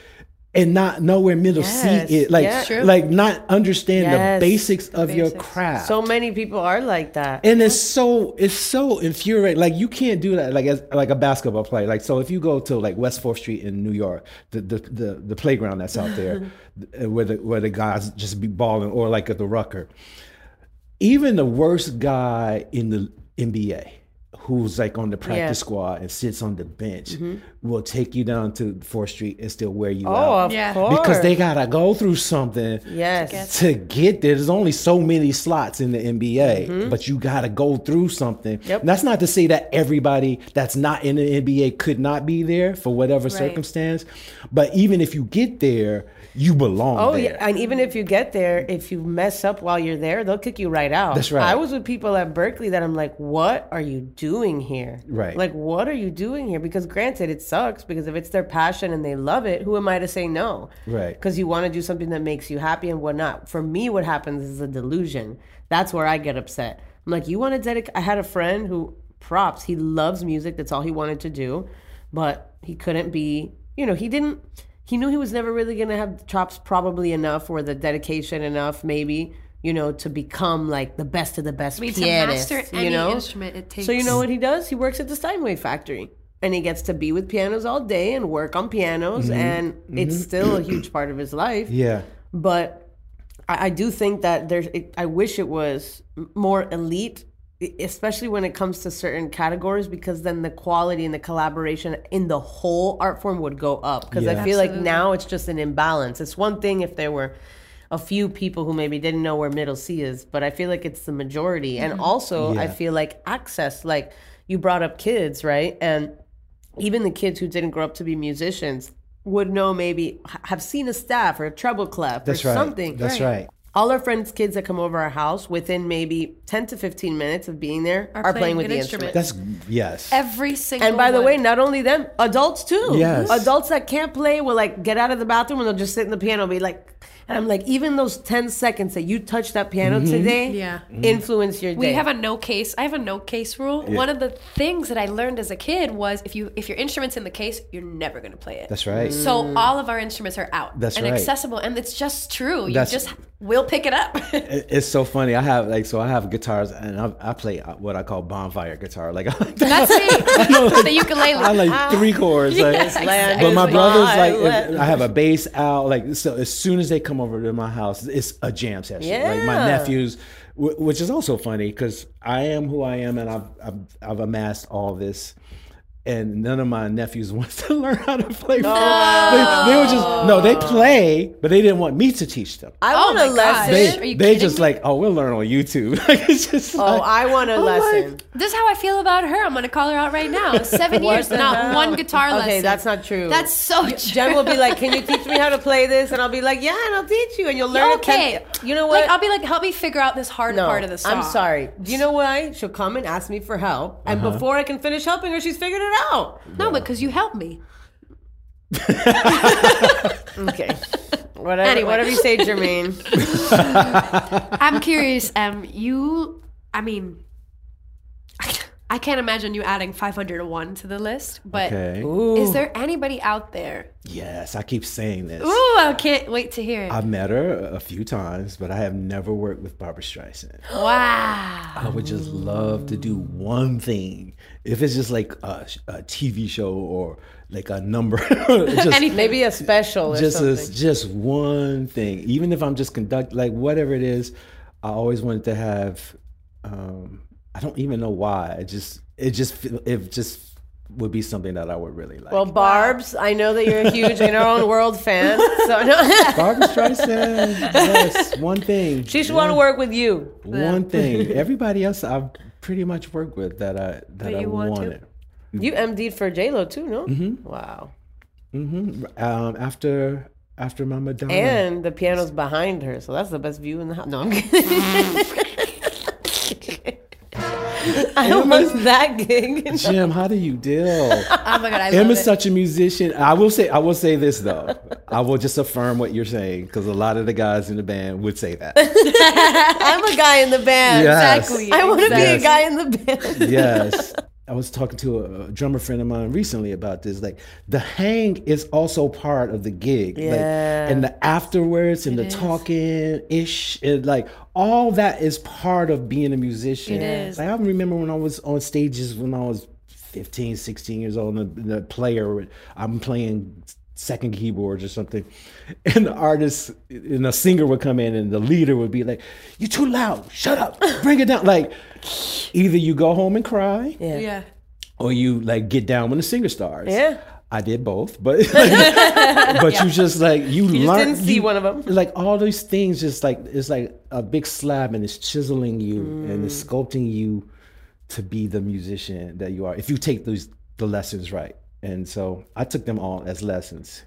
and not know where middle yes. C is, like, yeah. like not understand yes. the basics of the basics. Your craft. So many people are like that, and it's so it's so infuriating. Like you can't do that, like as like a basketball player. Like so, if you go to like West Fourth Street in New York, the the the, the playground that's out there, where the where the guys just be balling, or like at the Rucker, even the worst guy in the N B A. Who's like on the practice yeah. squad and sits on the bench mm-hmm. will take you down to fourth Street and still wear you oh, out. Oh, of yeah. course. Because they got to go through something yes. to get there. There's only so many slots in the N B A, mm-hmm. but you got to go through something. Yep. And that's not to say that everybody that's not in the N B A could not be there for whatever right. circumstance. But even if you get there, you belong oh, there. Oh, yeah. And even if you get there, if you mess up while you're there, they'll kick you right out. That's right. I was with people at Berkeley that I'm like, what are you doing? doing here right like what are you doing here? Because granted it sucks, because if it's their passion and they love it, who am I to say no? Right. Because you want to do something that makes you happy and whatnot. For me, what happens is a delusion. That's where I get upset. I'm like, you want to dedicate? I had a friend who, props, he loves music, that's all he wanted to do, but he couldn't be, you know, he didn't he knew he was never really gonna have the chops probably enough, or the dedication enough maybe, you know, to become like the best of the best pianist. To master any you know? instrument it takes. So you know what he does? He works at the Steinway factory, and he gets to be with pianos all day and work on pianos, mm-hmm. and mm-hmm. it's still a huge part of his life. Yeah. But I, I do think that there's. It, I wish it was more elite, especially when it comes to certain categories, because then the quality and the collaboration in the whole art form would go up. Because yeah. I feel Absolutely. like now it's just an imbalance. It's one thing if there were a few people who maybe didn't know where middle C is, but I feel like it's the majority. And also yeah. I feel like access, like you brought up kids, right? And even the kids who didn't grow up to be musicians would know, maybe have seen a staff or a treble clef That's or right. something. That's right. right. All our friends' kids that come over our house, within maybe ten to fifteen minutes of being there, are, are playing with the instrument. instrument. That's, yes. Every single And by one. the way, not only them, adults too. Yes. Adults that can't play will like get out of the bathroom and they'll just sit in the piano and be like, and I'm like, even those ten seconds that you touch that piano mm-hmm. today yeah. influence your day. We have a no case. I have a no case rule. Yeah. One of the things that I learned as a kid was if you if your instrument's in the case, you're never going to play it. That's right. Mm. So all of our instruments are out That's and right. accessible. And it's just true. You That's, just will pick it up. It's so funny. I have like, so I have guitars and I, I play what I call bonfire guitar. Like, That's it. Like, the ukulele. I like ah. three chords. Like, yes, exactly. But my brother's like, if, I have a bass out. Like, so as soon as they come over to my house, it's a jam session. Yeah. Like my nephews, w- which is also funny because I am who I am, and I've, I've I've amassed all this, and none of my nephews wants to learn how to play. No. They, they were just no, they play, but they didn't want me to teach them. I want oh a lesson. They, Are you they just me? Like, oh, we'll learn on YouTube. It's just oh, like, I want a I'm lesson. Like, this is how I feel about her. I'm gonna call her out right now. Seven years, not hell? one guitar okay, lesson. Okay, that's not true. That's so true. Jen will be like, can you teach me how to play this? And I'll be like, yeah, and I'll teach you, and you'll learn. Yeah, okay, it ten- you know what? Like, I'll be like, help me figure out this hard no, part of the song. I'm sorry. Do you know why? She'll come and ask me for help, and uh-huh. before I can finish helping her, she's figured it out. No, no, but because you helped me. Okay. Whatever, anyway. whatever you say, Jermaine. I'm curious. Um, you, I mean, I, I can't imagine you adding five hundred one to the list, but okay. Is there anybody out there? Yes, I keep saying this. Ooh, I can't wait to hear it. I've met her a few times, but I have never worked with Barbra Streisand. Wow. I would just love to do one thing. If it's just like a, a T V show or like a number. just, Maybe a special or just something. A, just one thing. Even if I'm just conduct, like whatever it is, I always wanted to have... Um, I don't even know why. It just, it just, it just would be something that I would really like. Well, Barb's, I know that you're a huge In Our Own World fan. So no. Barbra Streisand, yes, one thing. She should one, want to work with you. One thing. Everybody else I've pretty much worked with that I that but I you wanted. Want you M D'd for J-Lo too, no? Mm-hmm. Wow. Mm-hmm. Um, after. After my Madonna. And the piano's behind her, so that's the best view in the house. No, I'm kidding. I don't miss that gig. No. Jim, how do you deal? Oh my God, I Emma's love such a musician. I will say, I will say this though. I will just affirm what you're saying because a lot of the guys in the band would say that. I'm a guy in the band. Yes. Exactly. I want to yes. be a guy in the band. Yes. I was talking to a drummer friend of mine recently about this. Like the hang is also part of the gig, yeah. Like, and the afterwards and it the is. talking ish, and like all that is part of being a musician. It is. Like, I remember when I was on stages when I was fifteen, sixteen years old, and the, the player, I'm playing second keyboards or something, and the artist and the singer would come in and the leader would be like, "You're too loud, shut up, bring it down." Like either you go home and cry, yeah, yeah. or you like get down when the singer starts. Yeah, I did both, but like, but yeah. you just like you, you learn. Didn't see you, one of them. Like all these things, just like it's like a big slab and it's chiseling you mm. and it's sculpting you to be the musician that you are. If you take those the lessons right. And so I took them all as lessons.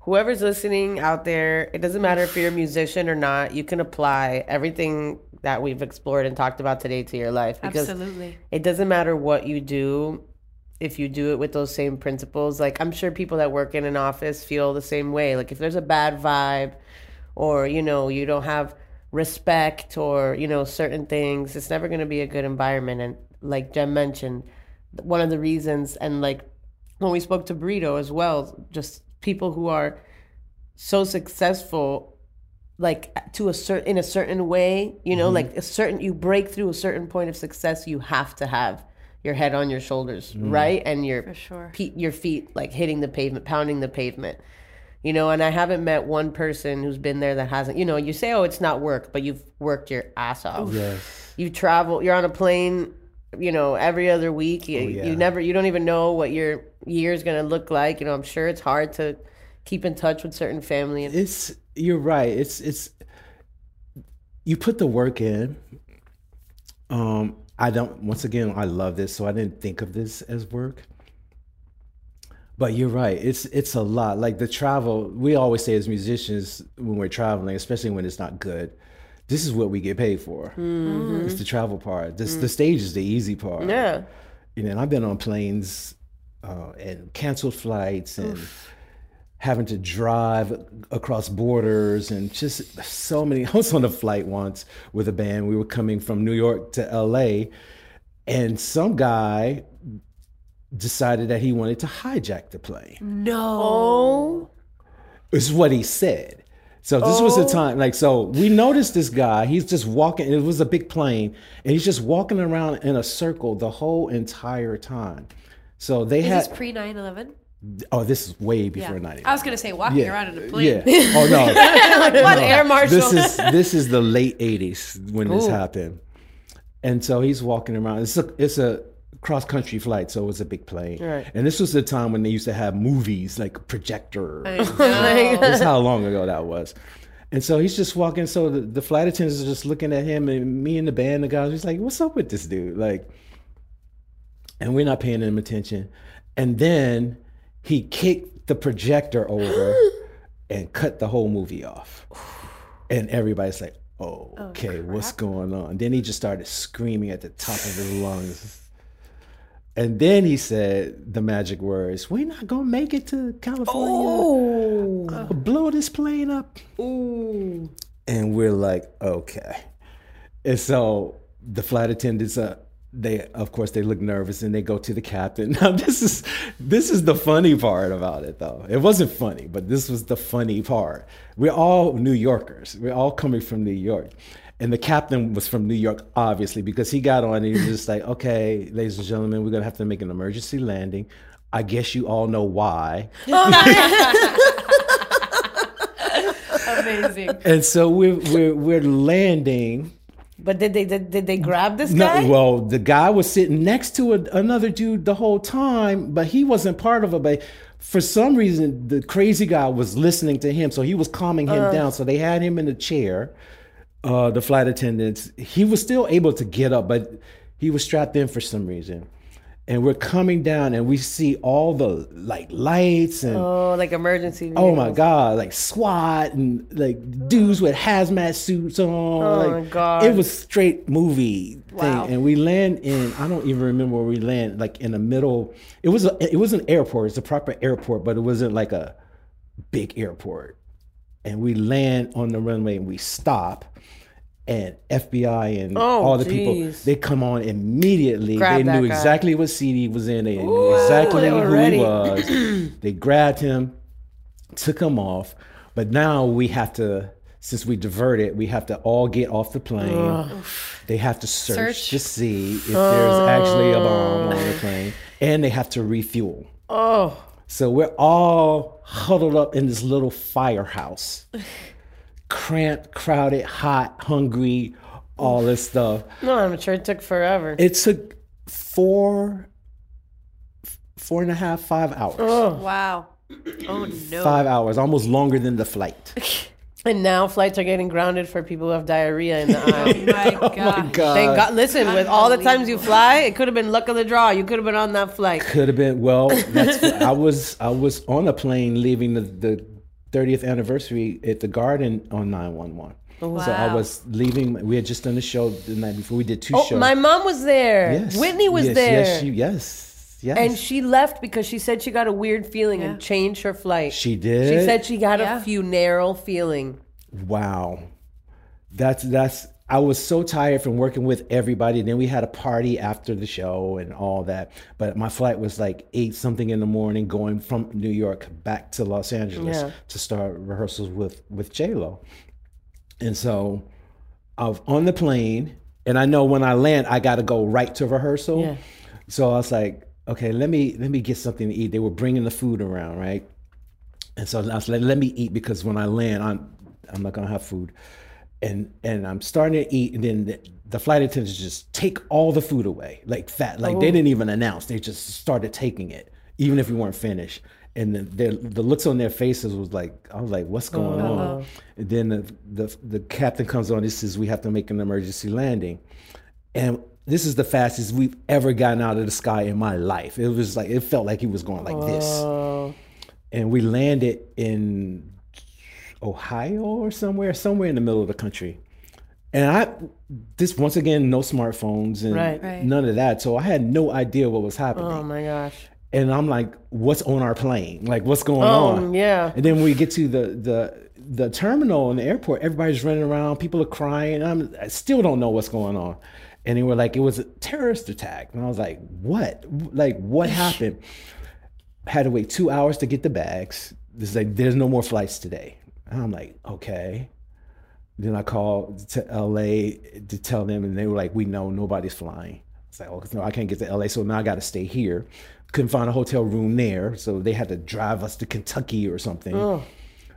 Whoever's listening out there, it doesn't matter if you're a musician or not, you can apply everything that we've explored and talked about today to your life. Because absolutely. It doesn't matter what you do, if you do it with those same principles. Like I'm sure people that work in an office feel the same way. Like if there's a bad vibe or, you know, you don't have respect or, you know, certain things, it's never going to be a good environment. And like Jem mentioned, one of the reasons, and like, when we spoke to Burrito as well, just people who are so successful, like to a certain in a certain way, you know, mm-hmm. like a certain you break through a certain point of success, you have to have your head on your shoulders, mm-hmm. right, and your For sure. pe- your feet like hitting the pavement, pounding the pavement, you know. And I haven't met one person who's been there that hasn't, you know. You say, "Oh, it's not work," but you've worked your ass off. Yes. You travel. You're on a plane. You know, every other week, you, oh, yeah. you never, you don't even know what your year is going to look like. You know, I'm sure it's hard to keep in touch with certain family. And- it's, you're right. It's, it's, you put the work in. Um, I don't, once again, I love this. So I didn't think of this as work, but you're right. It's, it's a lot. Like the travel, we always say as musicians, when we're traveling, especially when it's not good, this is what we get paid for. Mm-hmm. It's the travel part. This, mm-hmm. The stage is the easy part. Yeah. You know, and I've been on planes uh, and canceled flights and Oof. having to drive across borders and just so many. I was on a flight once with a band. We were coming from New York to L A, and some guy decided that he wanted to hijack the plane. No. It's what he said. So this oh. was the time, like, so we noticed this guy, he's just walking, it was a big plane, and he's just walking around in a circle the whole entire time. So they Is had- Is this pre nine eleven? Oh, this is way before nine eleven. Yeah. I was going to say walking yeah. around in a plane. Yeah. Oh, no. Like, what, no. Air Marshal? This is, this is the late eighties when Ooh. this happened. And so he's walking around. It's a, it's a cross-country flight, so it was a big plane. Right. And this was the time when they used to have movies, like projector. I know. This is how long ago that was. And so he's just walking, so the, the flight attendants are just looking at him, and me and the band, the guys, he's like, "What's up with this dude?" Like, and we're not paying him attention. And then he kicked the projector over and cut the whole movie off. And everybody's like, oh, okay, oh, what's going on? Then he just started screaming at the top of his lungs. And then he said the magic words, "We're not going to make it to California. Oh. I'll blow this plane up." Ooh. And we're like, okay. And so the flight attendants, uh, they, of course, they look nervous and they go to the captain. Now, this is this is the funny part about it, though. It wasn't funny, but this was the funny part. We're all New Yorkers. We're all coming from New York. And the captain was from New York, obviously, because he got on and he was just like, okay, ladies and gentlemen, we're going to have to make an emergency landing. I guess you all know why. Amazing. And so we're, we're, we're landing. But did they did, did they grab this guy? No, well, the guy was sitting next to a, another dude the whole time, but he wasn't part of it. But for some reason, the crazy guy was listening to him, so he was calming him uh. down. So they had him in a chair, uh, the flight attendants. He was still able to get up, but he was strapped in for some reason. And we're coming down, and we see all the like lights and oh, like emergency. Vehicles. Oh my God! Like SWAT and like dudes with hazmat suits on. Oh like, my God! It was straight movie thing. Wow. And we land in I don't even remember where we land. Like in the middle, it was a, it was an airport. It's a proper airport, but it wasn't like a big airport. And we land on the runway, and we stop. And F B I and oh, all the geez. people, they come on immediately. Grab they knew guy. exactly what seat he was in. They Ooh, knew exactly they who ready. he was. They grabbed him, took him off. But now we have to, since we diverted, we have to all get off the plane. Uh, they have to search, search to see if uh, there's actually a bomb on the plane. And they have to refuel. Oh. So we're all huddled up in this little firehouse. Cramped, crowded, hot, hungry, all this stuff. No, I'm sure it took forever. It took four, four and a half, five hours. Oh, wow. Oh, no. Five hours, almost longer than the flight. And now flights are getting grounded for people who have diarrhea in the eye. Oh, my God. Oh, my God. Thank God. Listen, with all the times you fly, it could have been luck of the draw. You could have been on that flight. Could have been. Well, that's what, I was I was on a plane leaving the... the thirtieth anniversary at the Garden on nine one one. Oh, wow. So I was leaving. We had just done a show the night before. We did two oh, shows. My mom was there. Yes. Whitney was yes, there. Yes, she, yes, yes. And she left because she said she got a weird feeling yeah. and changed her flight. She did? She said she got yeah. a funereal feeling. Wow. That's, that's, I was so tired from working with everybody. Then we had a party after the show and all that. But my flight was like eight something in the morning, going from New York back to Los Angeles yeah. to start rehearsals with, with J-Lo. And so I was on the plane, and I know when I land, I got to go right to rehearsal. Yeah. So I was like, okay, let me let me get something to eat. They were bringing the food around, right? And so I was like, let me eat, because when I land, I'm I'm not gonna have food. And and I'm starting to eat, and then the, the flight attendants just take all the food away, like fat, like oh. they didn't even announce. They just started taking it, even if we weren't finished. And the the, the looks on their faces was like, I was like, what's going oh, on? Uh-oh. And then the, the the captain comes on. He says, we have to make an emergency landing, and this is the fastest we've ever gotten out of the sky in my life. It was like it felt like he was going like oh. this, and we landed in Ohio or somewhere, somewhere in the middle of the country. And I, this once again, no smartphones and right, right. none of that. So I had no idea what was happening. Oh my gosh. And I'm like, what's on our plane? Like, what's going oh, on? Yeah. And then when we get to the, the, the terminal in the airport, everybody's running around, people are crying. I'm, I still don't know what's going on. And they were like, it was a terrorist attack. And I was like, what? Like, what happened? Had to wait two hours to get the bags. It's like, there's no more flights today. And I'm like, okay. Then I called to L A to tell them, and they were like, we know nobody's flying. It's like, oh, no, I can't get to L A, so now I got to stay here. Couldn't find a hotel room there, so they had to drive us to Kentucky or something. Oh.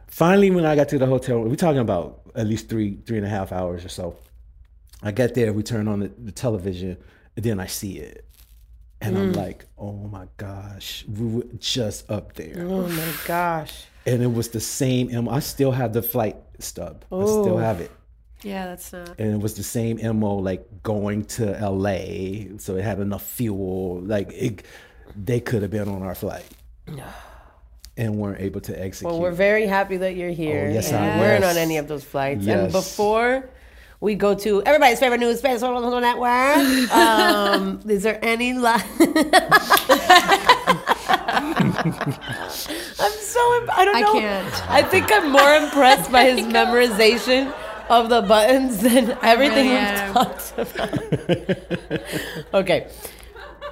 Finally, when I got to the hotel, we're talking about at least three, three and a half hours or so. I got there, we turn on the, the television, and then I see it. And mm. I'm like, oh my gosh, we were just up there. Oh my gosh. And it was the same. I still have the flight stub. Ooh. I still have it. Yeah, that's not. And it was the same M O, like going to L A. So it had enough fuel. Like it, they could have been on our flight, and weren't able to execute. Well, we're very happy that you're here. Oh, yes, and I am. We weren't on any of those flights. Yes. And before we go to everybody's favorite news, Space World Network. Um, is there any li- I'm so, imp- I don't I know. I can't. I think I'm more impressed by his memorization of the buttons, then everything yeah, yeah. we've talked about. Okay.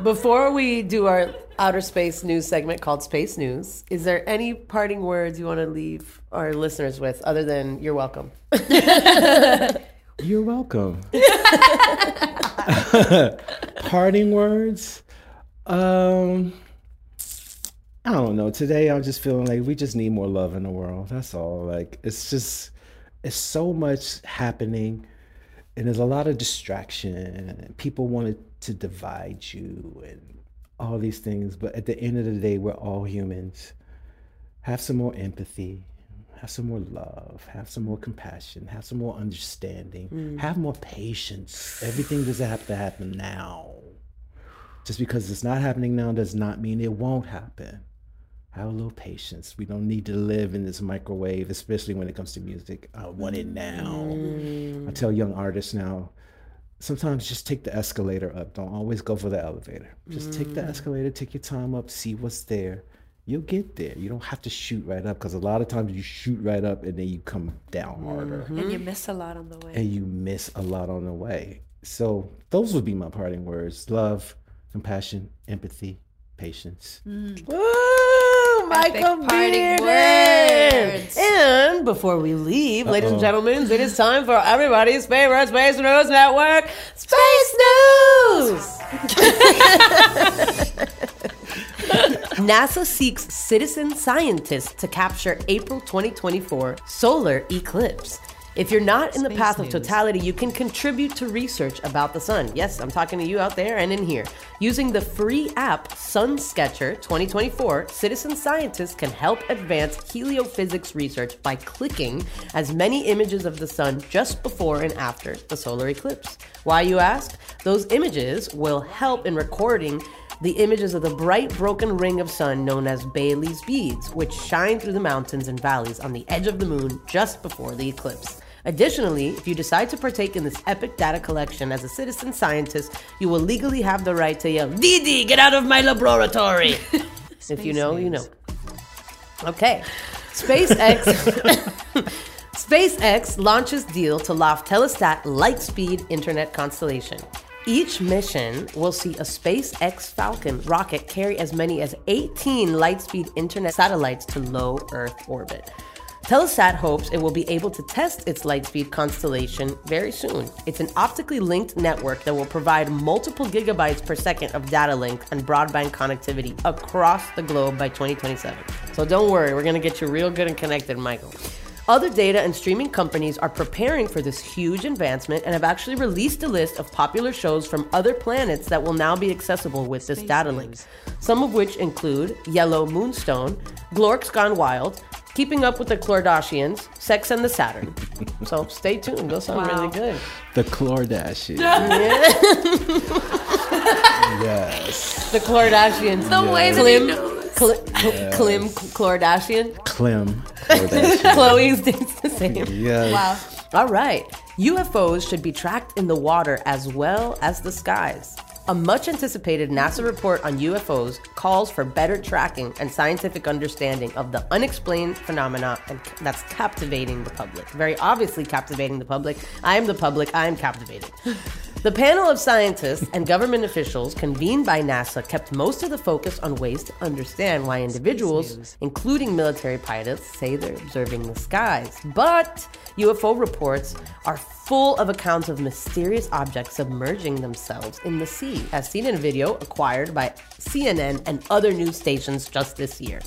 Before we do our outer space news segment called Space News, is there any parting words you want to leave our listeners with other than you're welcome? You're welcome. Parting words? Um, I don't know. Today I'm just feeling like we just need more love in the world. That's all. Like, it's just, it's so much happening and there's a lot of distraction. People want to to divide you and all these things, but at the end of the day, we're all humans. Have some more empathy, have some more love, have some more compassion, have some more understanding, mm. have more patience. Everything doesn't have to happen now. Just because it's not happening now does not mean it won't happen. Have a little patience. We don't need to live in this microwave, especially when it comes to music. I want it now. Mm. I tell young artists now, sometimes just take the escalator up. Don't always go for the elevator. Just mm. take the escalator, take your time up, see what's there. You'll get there. You don't have to shoot right up, because a lot of times you shoot right up and then you come down harder. Mm-hmm. And you miss a lot on the way. And you miss a lot on the way. So those would be my parting words. Love, compassion, empathy, patience. Mm. Woo! Michael Bearden! And before we leave, Uh-oh. ladies and gentlemen, it is time for everybody's favorite Space News Network, Space News! NASA seeks citizen scientists to capture April twenty twenty-four solar eclipse. If you're not in the Space path news. Of totality, you can contribute to research about the sun. Yes, I'm talking to you out there and in here. Using the free app SunSketcher twenty twenty-four, citizen scientists can help advance heliophysics research by clicking as many images of the sun just before and after the solar eclipse. Why, you ask? Those images will help in recording the images of the bright broken ring of sun known as Bailey's beads, which shine through the mountains and valleys on the edge of the moon just before the eclipse. Additionally, if you decide to partake in this epic data collection as a citizen scientist, you will legally have the right to yell, "Didi, get out of my laboratory!" If you know, you know. Okay. SpaceX... SpaceX launches deal to loft Telesat Lightspeed internet constellation. Each mission will see a SpaceX Falcon rocket carry as many as eighteen Lightspeed internet satellites to low Earth orbit. Telesat hopes it will be able to test its Lightspeed constellation very soon. It's an optically linked network that will provide multiple gigabytes per second of data length and broadband connectivity across the globe by twenty twenty-seven. So don't worry, we're going to get you real good and connected, Michael. Other data and streaming companies are preparing for this huge advancement and have actually released a list of popular shows from other planets that will now be accessible with this data link, some of which include Yellow Moonstone, Glork's Gone Wild, Keeping Up with the Klordashians, Sex and the Saturn. So stay tuned. Those sound wow. really good. The Klordashians. Yes. The Klordashians. The yes. way that you know. Cl- yes. Clim Klordashian. Clim Klordashian. Chloe thinks the same. Yes. Wow. All right. U F Os should be tracked in the water as well as the skies. A much-anticipated NASA report on U F Os calls for better tracking and scientific understanding of the unexplained phenomena, and that's captivating the public. Very obviously captivating the public. I am the public. I am captivated. The panel of scientists and government officials convened by NASA kept most of the focus on ways to understand why individuals, including military pilots, say they're observing the skies. But U F O reports are full of accounts of mysterious objects submerging themselves in the sea, as seen in a video acquired by C N N and other news stations just this year.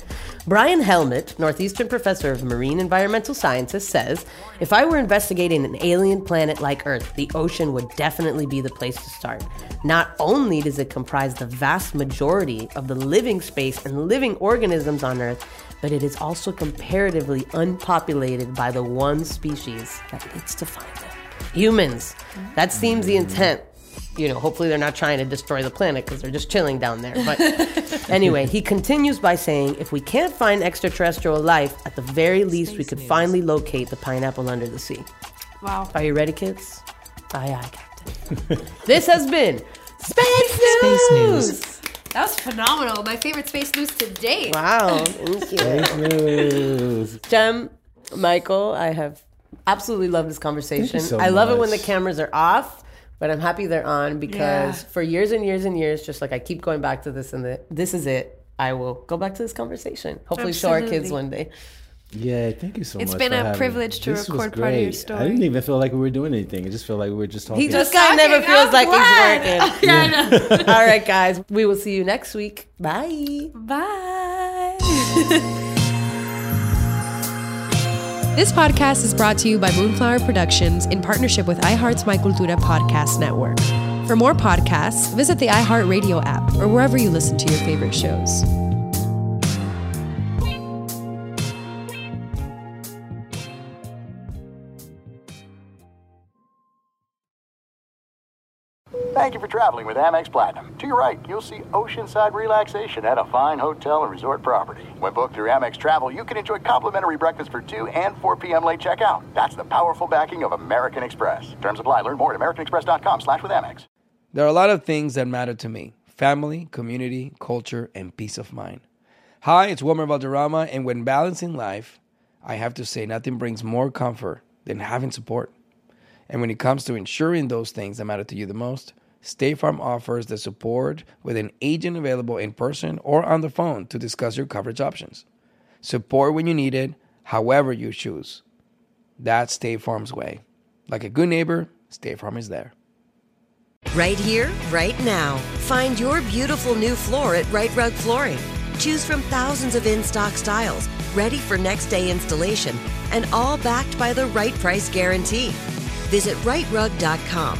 Brian Helmut, Northeastern professor of marine environmental sciences, says, "If I were investigating an alien planet like Earth, the ocean would definitely be the place to start. Not only does it comprise the vast majority of the living space and living organisms on Earth, but it is also comparatively unpopulated by the one species that needs to find them. Humans." That seems the intent. You know, hopefully they're not trying to destroy the planet because they're just chilling down there. But anyway, he continues by saying, "If we can't find extraterrestrial life, at the very least, we could finally locate the pineapple under the sea." Wow. Are you ready, kids? Aye, aye, Captain. This has been Space News. Space News. That was phenomenal. My favorite Space News to date. Wow. Thank you. Space News. Jem, Michael, I have absolutely love this conversation. Thank you so I love much. It when the cameras are off, but I'm happy they're on because yeah. for years and years and years, just like I keep going back to this and the, this is it, I will go back to this conversation. Hopefully absolutely. Show our kids one day. Yeah, thank you so it's much. It's been a privilege to this record part of your story. I didn't even feel like we were doing anything. It just felt like we were just talking. He just guy never feels like glad. He's working. Yeah, yeah. I know. All right, guys. We will see you next week. Bye. Bye. This podcast is brought to you by Moonflower Productions in partnership with iHeart's My Cultura podcast network. For more podcasts, visit the iHeartRadio app or wherever you listen to your favorite shows. Thank you for traveling with Amex Platinum. To your right, you'll see oceanside relaxation at a fine hotel and resort property. When booked through Amex Travel, you can enjoy complimentary breakfast for two and four p.m. late checkout. That's the powerful backing of American Express. Terms apply. Learn more at americanexpress.com slash with Amex. There are a lot of things that matter to me. Family, community, culture, and peace of mind. Hi, it's Wilmer Valderrama, and when balancing life, I have to say nothing brings more comfort than having support. And when it comes to ensuring those things that matter to you the most, State Farm offers the support with an agent available in person or on the phone to discuss your coverage options. Support when you need it, however you choose. That's State Farm's way. Like a good neighbor, State Farm is there. Right here, right now. Find your beautiful new floor at Right Rug Flooring. Choose from thousands of in-stock styles, ready for next day installation, and all backed by the right price guarantee. Visit right rug dot com.